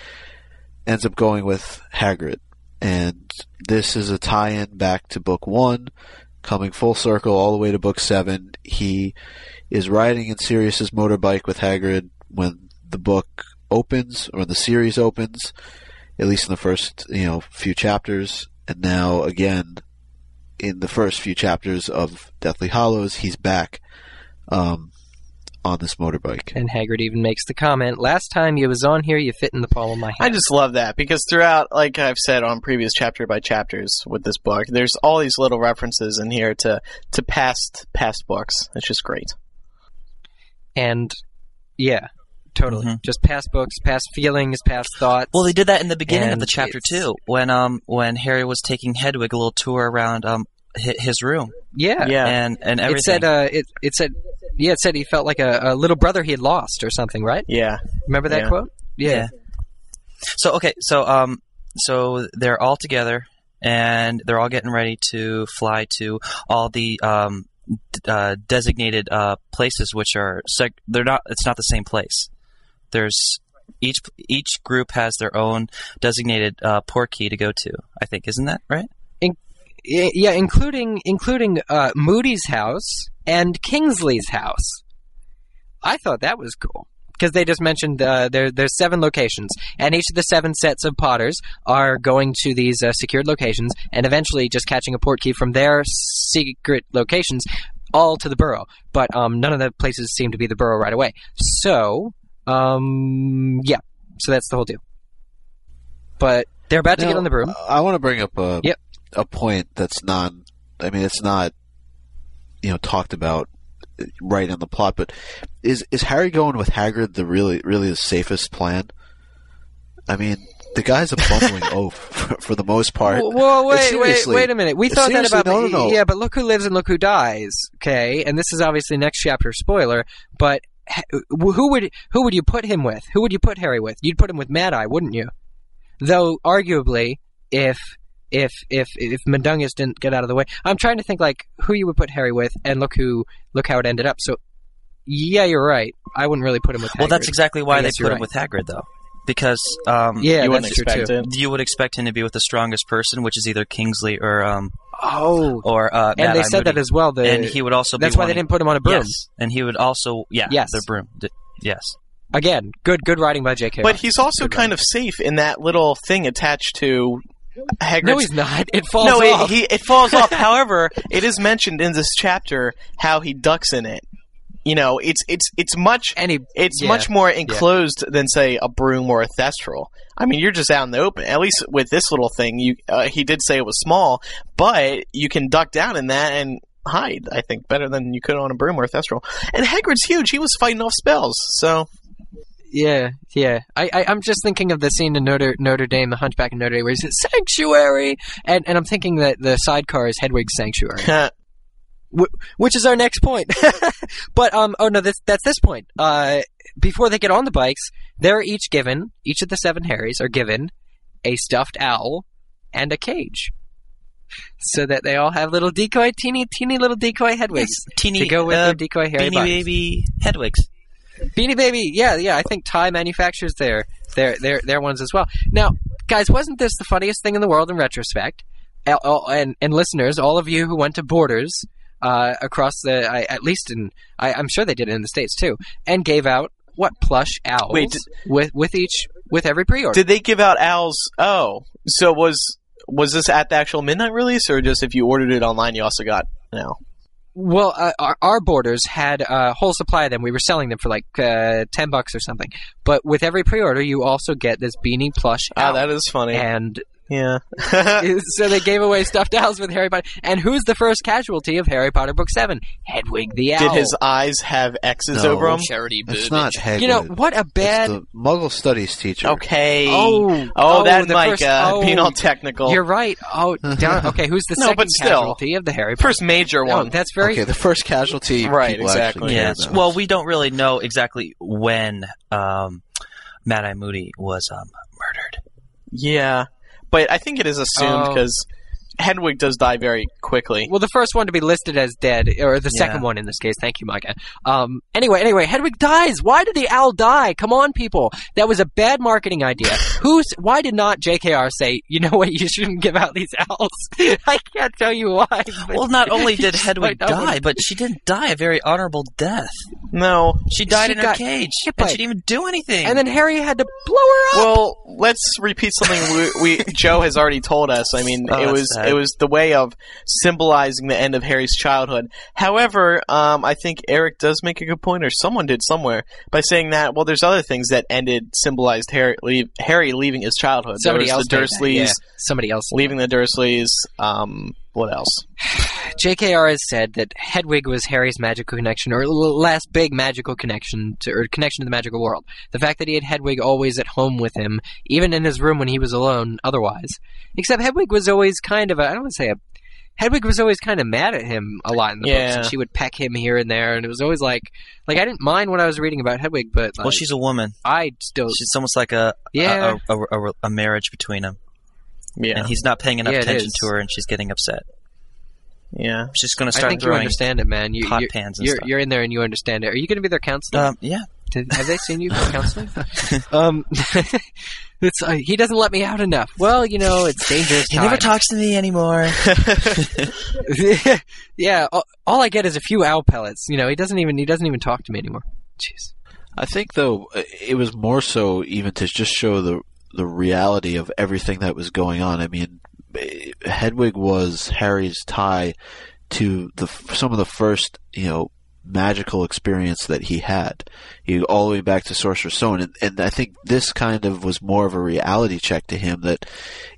ends up going with Hagrid. And this is a tie-in back to book one, coming full circle all the way to book seven. He is riding in Sirius's motorbike with Hagrid when the book opens, or when the series opens, at least in the first, you know, few chapters. And now, again, in the first few chapters of Deathly Hallows, he's back um, on this motorbike. And Hagrid even makes the comment, last time you was on here, you fit in the palm of my hand. I just love that, because throughout, like I've said on previous chapter by chapters with this book, there's all these little references in here to, to past past books. It's just great. And, yeah, totally. Mm-hmm. Just past books, past feelings, past thoughts. Well, they did that in the beginning of the chapter, too, when um when Harry was taking Hedwig a little tour around um his room. Yeah. yeah. And, and everything. It said... Uh, it, it said Yeah, it said he felt like a, a little brother he had lost or something, right? Yeah. Remember that yeah. quote? Yeah. yeah. So, okay, so um, so they're all together, and they're all getting ready to fly to all the um, uh, designated uh, places, which are seg- they're not. It's not the same place. There's each each group has their own designated uh, port key to go to. I think, isn't that right? In- yeah, including including uh, Moody's house. And Kingsley's house. I thought that was cool. Because they just mentioned uh, there, there's seven locations. And each of the seven sets of Potters are going to these uh, secured locations and eventually just catching a port key from their secret locations all to the Burrow. But um, none of the places seem to be the Burrow right away. So, um, yeah. So that's the whole deal. But they're about now, to get on the broom. I want to bring up a, yep. a point that's non... I mean, it's not... you know, talked about right in the plot, but is is Harry going with Hagrid the really really the safest plan? I mean, the guy's a bumbling oaf for, for the most part. Well, wait, wait, wait a minute. We thought that about no, no, no. yeah, but look who lives and look who dies. Okay, and this is obviously next chapter spoiler, but who would who would you put him with? Who would you put Harry with? You'd put him with Mad-Eye, wouldn't you? Though arguably, if. If if if Mundungus didn't get out of the way, I'm trying to think like who you would put Harry with, and look who look how it ended up. So, yeah, you're right. I wouldn't really put him with Hagrid. Well, that's exactly why they put right. him with Hagrid, though, because um, yeah, you would expect him. You would expect him to be with the strongest person, which is either Kingsley or um oh or uh, and they said Moody. That as well. The, and he would also that's be why wanting, they didn't put him on a broom. Yes, and he would also yeah yes. the broom yes. Again, good good writing by J K. But he's also good kind writing. Of safe in that little thing attached to. Hagrid's, no, he's not. It falls no, off. No, it, it falls off. However, it is mentioned in this chapter how he ducks in it. You know, it's it's it's much he, it's yeah, much more enclosed yeah. than say a broom or a thestral. I mean, you're just out in the open. At least with this little thing, you uh, he did say it was small, but you can duck down in that and hide. I think better than you could on a broom or a thestral. And Hagrid's huge. He was fighting off spells, so Yeah, yeah. I, I, I'm just thinking of the scene in Notre, Notre Dame, The Hunchback of Notre Dame, where he says, sanctuary! And, and I'm thinking that the sidecar is Hedwig's sanctuary. Which is our next point. But, um, oh no, that's, that's this point. Uh, before they get on the bikes, they're each given, each of the seven Harrys are given a stuffed owl and a cage. So that they all have little decoy, teeny, teeny little decoy Hedwigs. Yes, teeny, to go with uh, their decoy Harry Beanie bikes. Baby Hedwigs. Beanie Baby, yeah, yeah. I think Thai manufactures their, their, their, their ones as well. Now, guys, wasn't this the funniest thing in the world in retrospect? And, and listeners, all of you who went to Borders... Uh, across the, I, at least in, I, I'm sure they did it in the States too, and gave out what plush owls Wait, did, with with each with every pre-order. Did they give out owls? Oh, so was was this at the actual midnight release, or just if you ordered it online, you also got an owl? Well, uh, our, our Borders had a whole supply of them. We were selling them for like uh, ten bucks or something. But with every pre-order, you also get this beanie plush owl. Oh, that is funny. And yeah. So they gave away stuffed owls with Harry Potter. And who's the first casualty of Harry Potter Book seven? Hedwig the owl. Did his eyes have X's no, over him? Charity Burbage. It's not Hedwig. You know, what a bad... It's the Muggle Studies teacher. Okay. Oh, oh, oh that might uh, oh, be all technical. You're right. Oh, down, okay, who's the no, second but still, casualty of the Harry Potter? First major one. No, that's very... Okay, the first casualty. Right, exactly. Yes. Yeah, well, we don't really know exactly when um, Mad-Eye Moody was um, murdered. Yeah. But I think it is assumed because oh. Hedwig does die very quickly. Well, the first one to be listed as dead, or the yeah. second one in this case. Thank you, Micah. Um, anyway, anyway, Hedwig dies. Why did the owl die? Come on, people. That was a bad marketing idea. Who's? Why did not J K R say, you know what, you shouldn't give out these owls? I can't tell you why. Well, not only did Hedwig die, but she didn't die a very honorable death. No. She died she in her cage. And she didn't even do anything. And then Harry had to blow her up. Well, let's repeat something we, we Joe has already told us. I mean, oh, it was sad. It was the way of symbolizing the end of Harry's childhood. However, um, I think Eric does make a good point, or someone did somewhere, by saying that, well, there's other things that ended, symbolized Harry, leave, Harry leaving his childhood. Somebody else the Dursleys. Yeah. Somebody else. Leaving the Dursleys. Um, what else? J K R has said that Hedwig was Harry's magical connection, or last big magical connection, to, or connection to the magical world. The fact that he had Hedwig always at home with him, even in his room when he was alone otherwise. Except Hedwig was always kind of, a, I don't want to say a, Hedwig was always kind of mad at him a lot in the yeah. books, and she would peck him here and there, and it was always like, like I didn't mind when I was reading about Hedwig, but like, well, she's a woman. I still... She's almost like a, yeah. a, a, a, a marriage between them. Yeah. And he's not paying enough yeah, attention to her, and she's getting upset. Yeah, she's going to start. I think you understand it, man. You, pot you're, pans and you're, stuff. You're in there and you understand it. Are you going to be their counselor? Um, yeah. Did, have they seen you for counseling? um, it's, uh, he doesn't let me out enough. Well, you know, it's dangerous. He time. Never talks to me anymore. Yeah. All, all I get is a few owl pellets. You know, he doesn't even he doesn't even talk to me anymore. Jeez. I think though it was more so even to just show the the reality of everything that was going on. I mean. Hedwig was Harry's tie to the some of the first, you know, magical experience that he had. He all the way back to Sorcerer's Stone, and, and I think this kind of was more of a reality check to him that,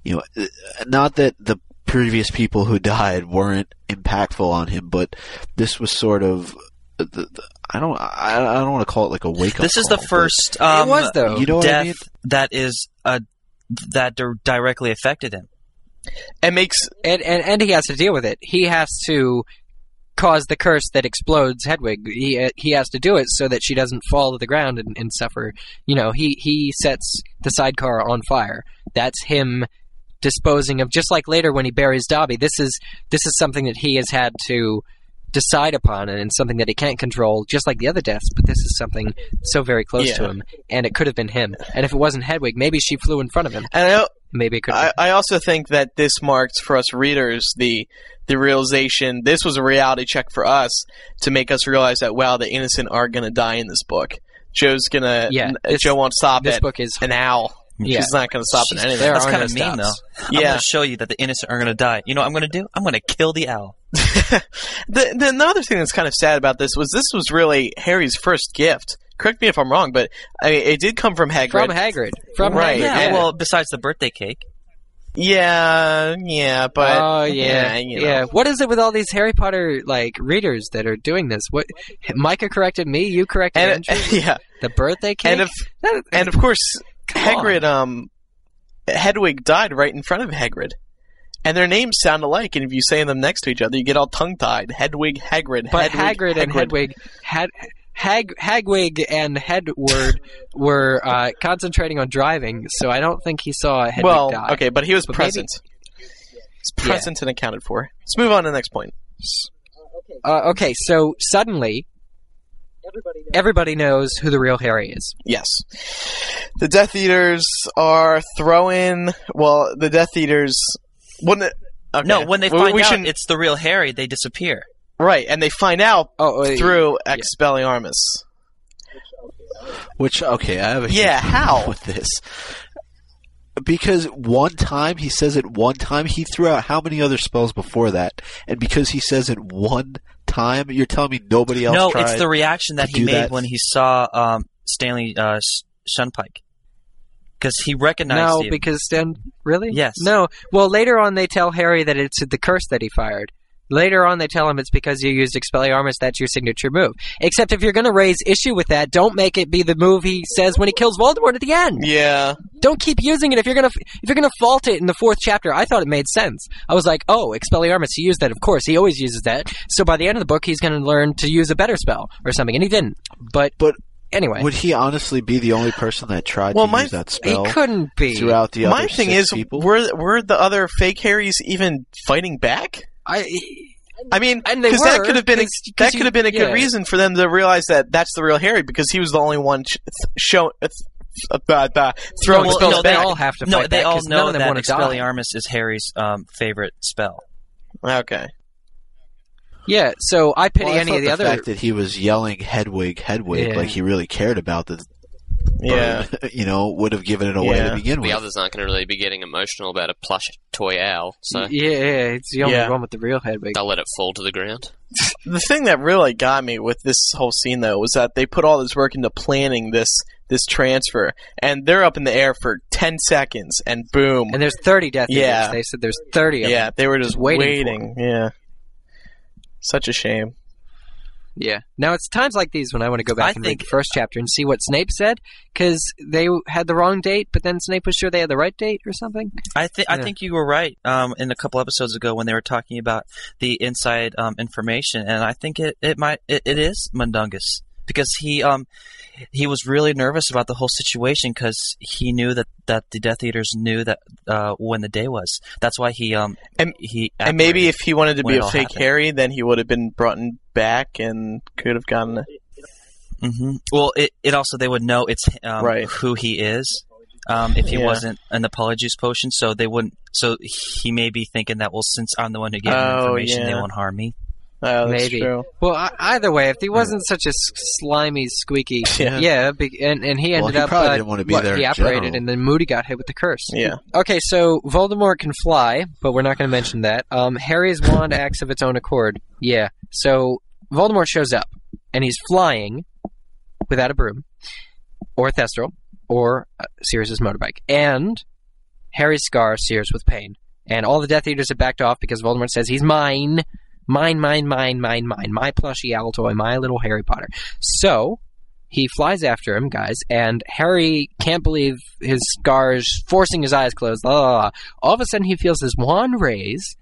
you know, not that the previous people who died weren't impactful on him, but this was sort of the, the, I don't I, I don't want to call it like a wake up. This call, is the first um, it was though you know death what I mean? that is a that directly affected him. And makes and, and and he has to deal with it. He has to cause the curse that explodes Hedwig. He uh, he has to do it so that she doesn't fall to the ground and, and suffer. You know, he he sets the sidecar on fire. That's him disposing of. Just like later when he buries Dobby, this is this is something that he has had to decide upon, and it's something that he can't control, just like the other deaths, but this is something so very close yeah. to him, and it could have been him. And if it wasn't Hedwig, maybe she flew in front of him. And I, maybe it could have I, I also think that this marked, for us readers, the the realization, this was a reality check for us, to make us realize that, wow, the innocent are going to die in this book. Joe's going to... Yeah, this, Joe won't stop this it. This book is... An owl. Yeah. She's not going to stop She's, in anything. That's kind of mean, though. Yeah. I'm going to show you that the innocent are going to die. You know what I'm going to do? I'm going to kill the owl. the, the, the other thing that's kind of sad about this was this was really Harry's first gift. Correct me if I'm wrong, but I mean, it did come from Hagrid. From Hagrid. From right. Hagrid. Yeah. Yeah. Well, besides the birthday cake. Yeah, yeah, but... Oh, yeah, yeah. You know. Yeah. What is it with all these Harry Potter, like, readers that are doing this? What? Micah corrected me, you corrected and, Andrew. Yeah. The birthday cake? And of, and of course, Hagrid, um, Hedwig died right in front of Hagrid. And their names sound alike, and if you say them next to each other, you get all tongue-tied. Hedwig, Hagrid, but Hedwig, Hagrid and Hedwig. Had, Hag, Hagwig and Hedward were uh, concentrating on driving, so I don't think he saw Hedwig well, die. Well, okay, but he was but present. Maybe... He's present yeah. and accounted for. Let's move on to the next point. Uh, okay, so suddenly... Everybody knows. Everybody knows who the real Harry is. Yes. The Death Eaters are throwing... Well, the Death Eaters... When the, okay. No, when they find we, we out it's the real Harry, they disappear. Right, and they find out oh, oh, through yeah. Expelliarmus. Which, okay, I have a yeah, huge problem with this. Because one time, he says it one time, he threw out how many other spells before that? And because he says it one time, you're telling me nobody else no, tried No, it's the reaction that he made that? when he saw um, Stanley uh, Shunpike. Because he recognized No, him. because Stan... Really? Yes. No. Well, later on they tell Harry that it's the curse that he fired. Later on they tell him it's because you used Expelliarmus, that's your signature move. Except if you're going to raise issue with that, don't make it be the move he says when he kills Voldemort at the end. Yeah. Don't keep using it if you're going to if you're going to fault it in the fourth chapter. I thought it made sense. I was like, oh, Expelliarmus, he used that, of course. He always uses that. So by the end of the book, he's going to learn to use a better spell or something. And he didn't. But... but Anyway. Would he honestly be the only person that tried well, to my, use that spell? He couldn't be. Throughout the other my thing six is, people? Were, were the other fake Harrys even fighting back? I I mean, because that could have been cause, a, cause that could have been a good yeah. reason for them to realize that that's the real Harry, because he was the only one sh- shown th- uh, uh, throwing well, spells no, back. They all have to fight no, they back all know that Expelliarmus is Harry's um, favorite spell. Okay. Yeah, so I pity well, I any of the, the other... the fact that he was yelling Hedwig, Hedwig, yeah. like he really cared about the... Yeah. Bird, you know, would have given it away yeah. to begin with. The others aren't going to really be getting emotional about a plush toy owl, so... Yeah, yeah it's the only yeah. one with the real Hedwig. They'll let it fall to the ground. The thing that really got me with this whole scene, though, was that they put all this work into planning this this transfer, and they're up in the air for ten seconds, and boom. And there's thirty death yeah. eaters. They said there's thirty of yeah, them. Yeah, they were just, just waiting. waiting. Yeah. Such a shame. Yeah. Now, it's times like these when I want to go back I and think, read the first chapter and see what Snape said, because they had the wrong date, but then Snape was sure they had the right date or something. I, th- yeah. I think you were right um, in a couple episodes ago when they were talking about the inside um, information, and I think it, it might it, it is Mundungus, because he um, he was really nervous about the whole situation because he knew that, that the Death Eaters knew that uh, when the day was. That's why he um and, he and maybe if he wanted to be a fake happened. Harry, then he would have been brought back and could have gotten. Mm-hmm. Well, it it also they would know it's um, right. who he is um, if he yeah. wasn't an apologies potion, so they wouldn't. So he may be thinking that well, since I'm the one who gave oh, them information, yeah. they won't harm me. Oh, that's Maybe. True. Well, I, either way, if he wasn't yeah. such a slimy, squeaky, yeah, yeah be, and and he ended well, he up, probably uh, didn't want to be what, there he operated, general. And then Moody got hit with the curse. Yeah. Okay, so Voldemort can fly, but we're not going to mention that. Um, Harry's wand acts of its own accord. Yeah. So Voldemort shows up, and he's flying without a broom, or a Thestral, or uh, Sirius's motorbike, and Harry's scar sears with pain, and all the Death Eaters have backed off because Voldemort says he's mine. Mine, mine, mine, mine, mine. My plushy owl toy, my little Harry Potter. So, he flies after him, guys, and Harry can't believe his scars, forcing his eyes closed, blah, blah, blah. All of a sudden, he feels this wand raise,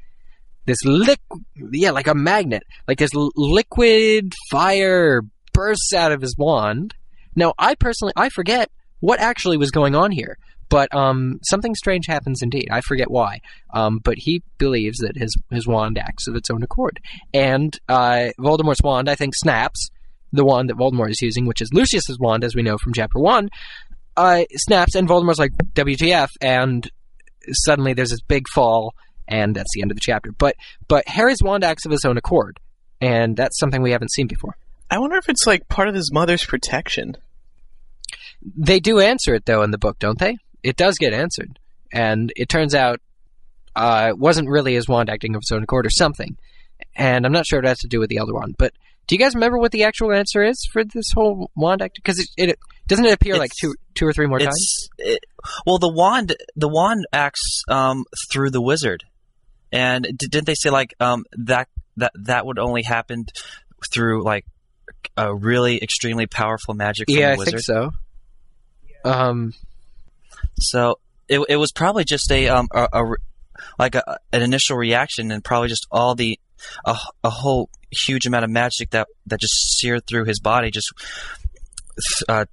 this liquid, yeah, like a magnet, like this l- liquid fire bursts out of his wand. Now, I personally, I forget what actually was going on here. But um, something strange happens indeed. I forget why. Um, but he believes that his, his wand acts of its own accord. And uh, Voldemort's wand, I think, snaps. The wand that Voldemort is using, which is Lucius's wand, as we know from chapter one, uh, snaps, and Voldemort's like, W T F, and suddenly there's this big fall, and that's the end of the chapter. But, but Harry's wand acts of his own accord, and that's something we haven't seen before. I wonder if it's like part of his mother's protection. They do answer it, though, in the book, don't they? It does get answered, and it turns out uh, it wasn't really his wand acting of its own accord or something, and I'm not sure what it has to do with the other one, but do you guys remember what the actual answer is for this whole wand acting? Because it, it, doesn't it appear it's, like two two or three more times? It, well, the wand the wand acts um, through the wizard, and didn't they say like um, that, that that would only happen through like a really extremely powerful magic from yeah, a wizard? Yeah, I think so. Um, so it it was probably just a um a, a like a, an initial reaction, and probably just all the a, a whole huge amount of magic that that just seared through his body just uh,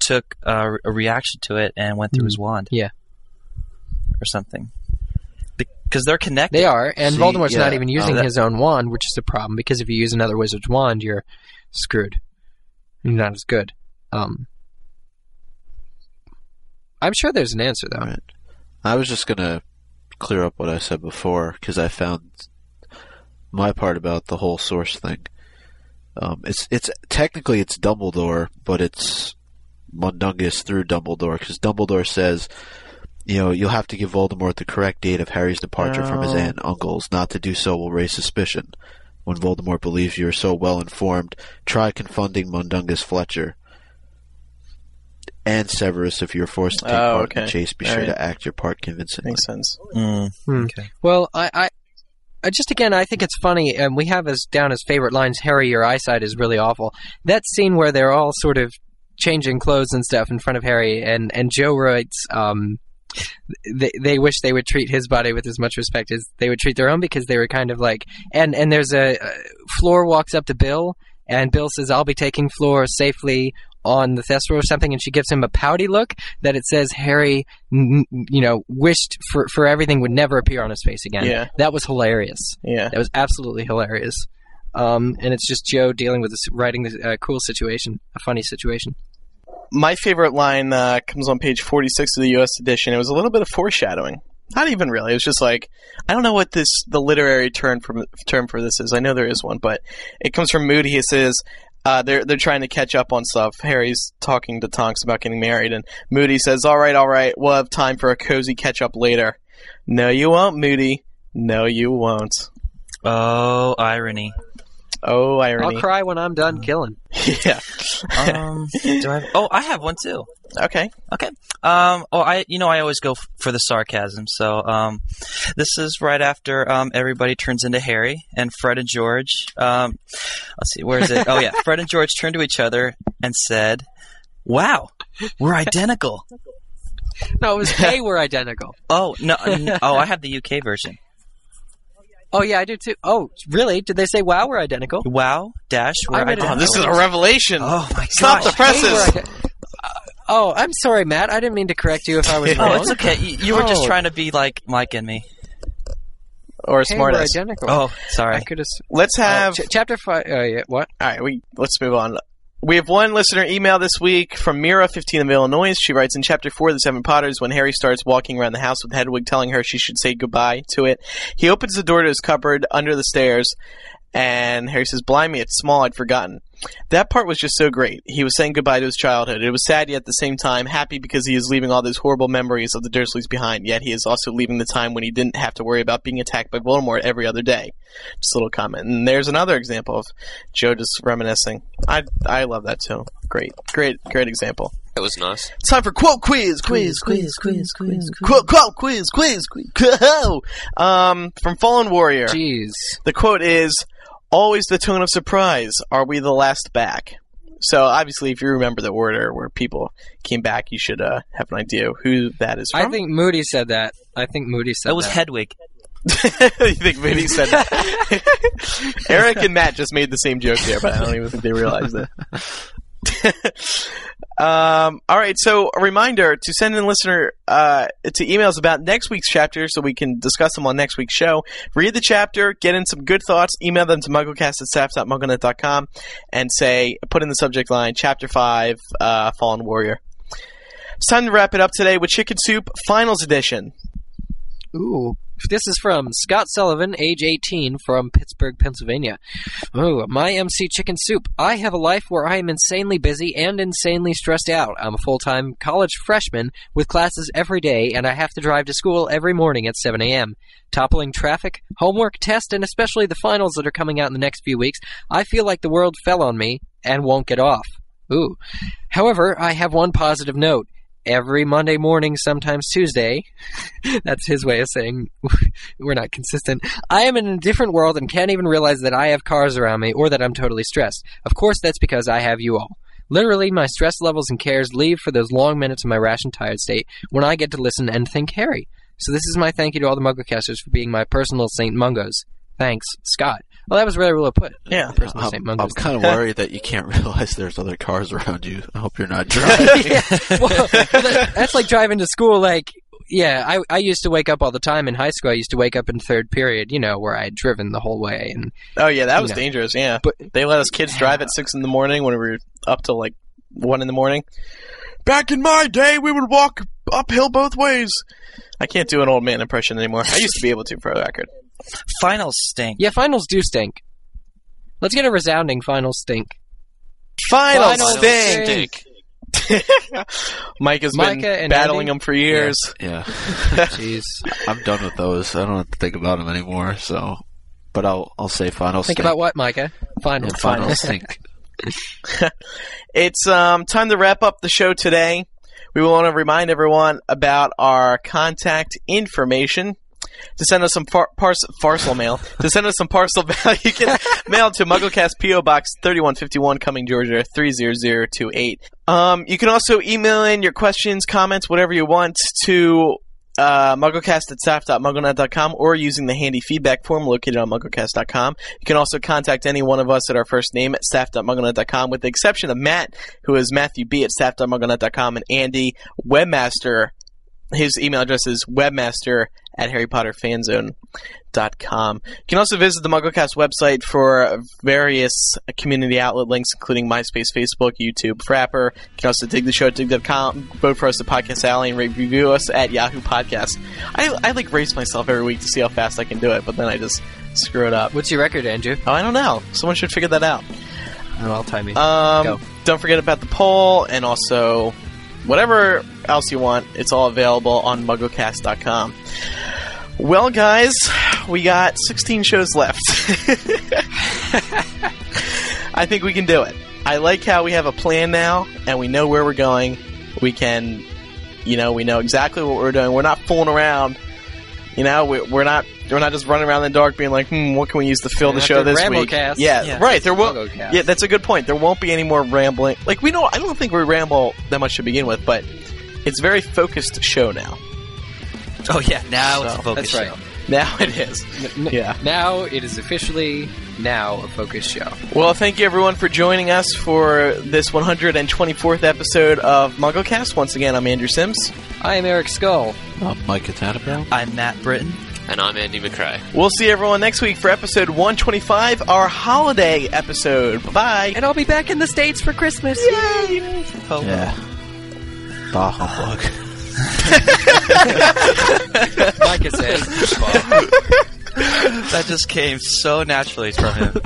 took a, a reaction to it and went through mm. his wand. Yeah, or something. Because they're connected. They are, and See, Voldemort's yeah. not even using oh, that, his own wand, which is the problem, because if you use another wizard's wand, you're screwed. You're not as good. Um, I'm sure there's an answer, though. Right. I was just going to clear up what I said before, because I found my part about the whole source thing. Um, it's it's technically, it's Dumbledore, but it's Mundungus through Dumbledore, because Dumbledore says... You know, you'll have to give Voldemort the correct date of Harry's departure oh. from his aunt and uncles. Not to do so will raise suspicion. When Voldemort believes you are so well informed, try confunding Mundungus Fletcher and Severus. If you're forced to take oh, part okay. in the chase, be All sure right. to act your part convincingly. Makes sense. Mm. Mm. Okay. Well, I, I, I just again, I think it's funny, and we have as down as favorite lines. Harry, your eyesight is really awful. That scene where they're all sort of changing clothes and stuff in front of Harry, and and Joe writes. Um, They, they wish they would treat his body with as much respect as they would treat their own, because they were kind of like and, and there's a uh, Fleur walks up to Bill, and Bill says, "I'll be taking Fleur safely on the Thestral," or something, and she gives him a pouty look that it says Harry n- you know wished for, for everything would never appear on his face again. Yeah. That was hilarious. Yeah. That was absolutely hilarious. Um, and it's just Joe dealing with this, writing this uh, cool situation, a funny situation. My favorite line uh, comes on page forty-six of the U S edition. It was a little bit of foreshadowing. Not even really. It was just like, I don't know what this the literary term for, term for this is. I know there is one, but it comes from Moody. It says uh, they're, they're trying to catch up on stuff. Harry's talking to Tonks about getting married, and Moody says, all right, all right, we'll have time for a cozy catch-up later. No, you won't, Moody. No, you won't. Oh, irony. Oh, irony. I'll cry when I'm done killing. Yeah. um, do I have, oh, I have one too. Okay. Okay. Um, oh, I you know I always go f- for the sarcasm. So um, this is right after um, everybody turns into Harry, and Fred and George. Um, let's see, where is it? Oh yeah, Fred and George turned to each other and said, "Wow, we're identical." No, it was they were identical. Oh no, no! Oh, I have the U K version. Oh, yeah, I do, too. Oh, really? Did they say, wow, we're identical? Wow, dash, we're I'm identical. Oh, this is a revelation. Oh, my gosh. Stop the presses. Hey, I- oh, I'm sorry, Matt. I didn't mean to correct you if I was wrong. Oh, it's okay. You, you were oh. just trying to be like Mike and me. Or a hey, smart ass. Identical. Oh, sorry. I could have... Let's have... Uh, ch- chapter five... Uh, yeah, what? All right, we, let's move on. We have one listener email this week from Mira, fifteen of Illinois. She writes, in Chapter four of the Seven Potters, when Harry starts walking around the house with Hedwig telling her she should say goodbye to it, he opens the door to his cupboard under the stairs, and Harry says, blimey, it's small, I'd forgotten. That part was just so great. He was saying goodbye to his childhood. It was sad, yet at the same time, happy, because he is leaving all those horrible memories of the Dursleys behind, yet he is also leaving the time when he didn't have to worry about being attacked by Voldemort every other day. Just a little comment. And there's another example of Joe just reminiscing. I I love that too. Great, great, great example. That was nice. It's time for quote quiz, quiz, quiz, quiz, quiz, quote, quote, quiz, quiz, quiz. Um, from Fallen Warrior. Jeez. The quote is, always the tone of surprise. Are we the last back? So, obviously, if you remember the order where people came back, you should uh, have an idea who that is from. I think Moody said that. I think Moody said that. That was Hedwig. You think Moody said that? Eric and Matt just made the same joke there, but I don't even think they realized that. Um, all right, so a reminder to send in listener uh, to emails about next week's chapter so we can discuss them on next week's show. Read the chapter, get in some good thoughts, email them to mugglecast at staff dot mugglenet dot com, and say, put in the subject line, Chapter five, uh, Fallen Warrior. It's time to wrap it up today with Chicken Soup Finals Edition. Ooh. This is from Scott Sullivan, age eighteen, from Pittsburgh, Pennsylvania. Oh, my M C Chicken Soup. I have a life where I am insanely busy and insanely stressed out. I'm a full-time college freshman with classes every day, and I have to drive to school every morning at seven a.m. Toppling traffic, homework, test, and especially the finals that are coming out in the next few weeks, I feel like the world fell on me and won't get off. Ooh. However, I have one positive note. every Monday morning, sometimes Tuesday. That's his way of saying we're not consistent. I am in a different world and can't even realize that I have cars around me or that I'm totally stressed. Of course, that's because I have you all. Literally, my stress levels and cares leave for those long minutes in my rationed, tired state when I get to listen and think Harry. So this is my thank you to all the MuggleCasters for being my personal Saint Mungos. Thanks, Scott. Well, that was really well put. Yeah. Personal I'm, I'm kind of worried that you can't realize there's other cars around you. I hope you're not driving. Yeah. Well, that, that's like driving to school. Like, yeah, I, I used to wake up all the time in high school. I used to wake up in third period, you know, where I had driven the whole way. And oh, yeah, that was know. dangerous, yeah. But they let us kids yeah. drive at six in the morning when we were up till like one in the morning. Back in my day, we would walk uphill both ways. I can't do an old man impression anymore. I used to be able to, for the record. Finals stink. Yeah, finals do stink. Let's get a resounding final stink. Final, final stink. stink. Mike has Micah been battling Andy? them for years. Yeah. yeah. Jeez. I'm done with those. I don't have to think about them anymore. So, but I'll I'll say final. Think stink. about what, Micah? Final. Yeah, final, final stink. It's um time to wrap up the show today. We want to remind everyone about our contact information. To send us some far- parcel parcel mail. To send us some parcel mail, you can mail to MuggleCast P O Box thirty-one fifty-one, Cumming, Georgia three zero zero two eight. Um, you can also email in your questions, comments, whatever you want to uh, MuggleCast at staff dot mugglenet dot com or using the handy feedback form located on MuggleCast dot com. You can also contact any one of us at our first name at staff dot mugglenet dot com, with the exception of Matt, who is Matthew B at staff dot mugglenet dot com, and Andy, webmaster. His email address is webmaster at harry potter fan zone dot com. You can also visit the MuggleCast website for various community outlet links, including MySpace, Facebook, YouTube, Frapper. You can also dig the show at dig dot com, vote for us at Podcast Alley, and review us at Yahoo Podcast. I, I like race myself every week to see how fast I can do it, but then I just screw it up. What's your record, Andrew? Oh, I don't know. Someone should figure that out. Oh, I'll time you. Um, Go. Don't forget about the poll, and also whatever else you want, it's all available on MuggleCast dot com. Well, guys, we got sixteen shows left. I think we can do it. I like how we have a plan now, and we know where we're going. We can, you know, we know exactly what we're doing. We're not fooling around. You know, we, we're not we're not just running around in the dark being like, hmm, what can we use to fill yeah, the show this week? Cast. Yeah, yeah, right. There will. Yeah, that's a good point. There won't be any more rambling. Like we don't. I don't think we ramble that much to begin with, but it's a very focused show now. Oh yeah, now so, it's a focused that's right. show. Now it is. N- n- yeah. Now it is officially now a focused show. Well, thank you everyone for joining us for this one hundred twenty-fourth episode of MuggleCast. Once again, I'm Andrew Sims. I am Eric Skull. I'm Micah Tannenbaum. I'm Matt Britton. And I'm Andy McCray. We'll see everyone next week for episode one twenty-five, our holiday episode. Bye-bye. And I'll be back in the States for Christmas. Yay! Oh. Yeah. Bah humbug. Like I said, that just came so naturally from him.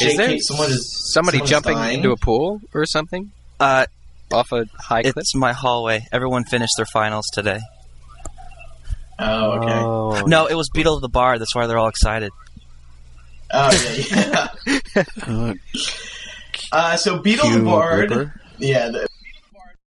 Is there someone is, somebody jumping dying? into a pool or something? Uh, Off a high cliff? It's my hallway. Everyone finished their finals today. Oh, okay. Oh. No, it was Beetle of the Bar. That's why they're all excited. Oh, yeah, yeah. uh, so Beetle of the Bar... Yeah, the-